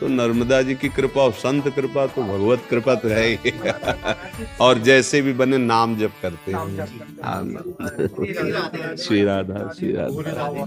तो नर्मदा जी की कृपा और संत कृपा तो भगवत कृपा तो है ही। और जैसे भी बने नाम जप करते हैं। श्री राधा श्री राधा।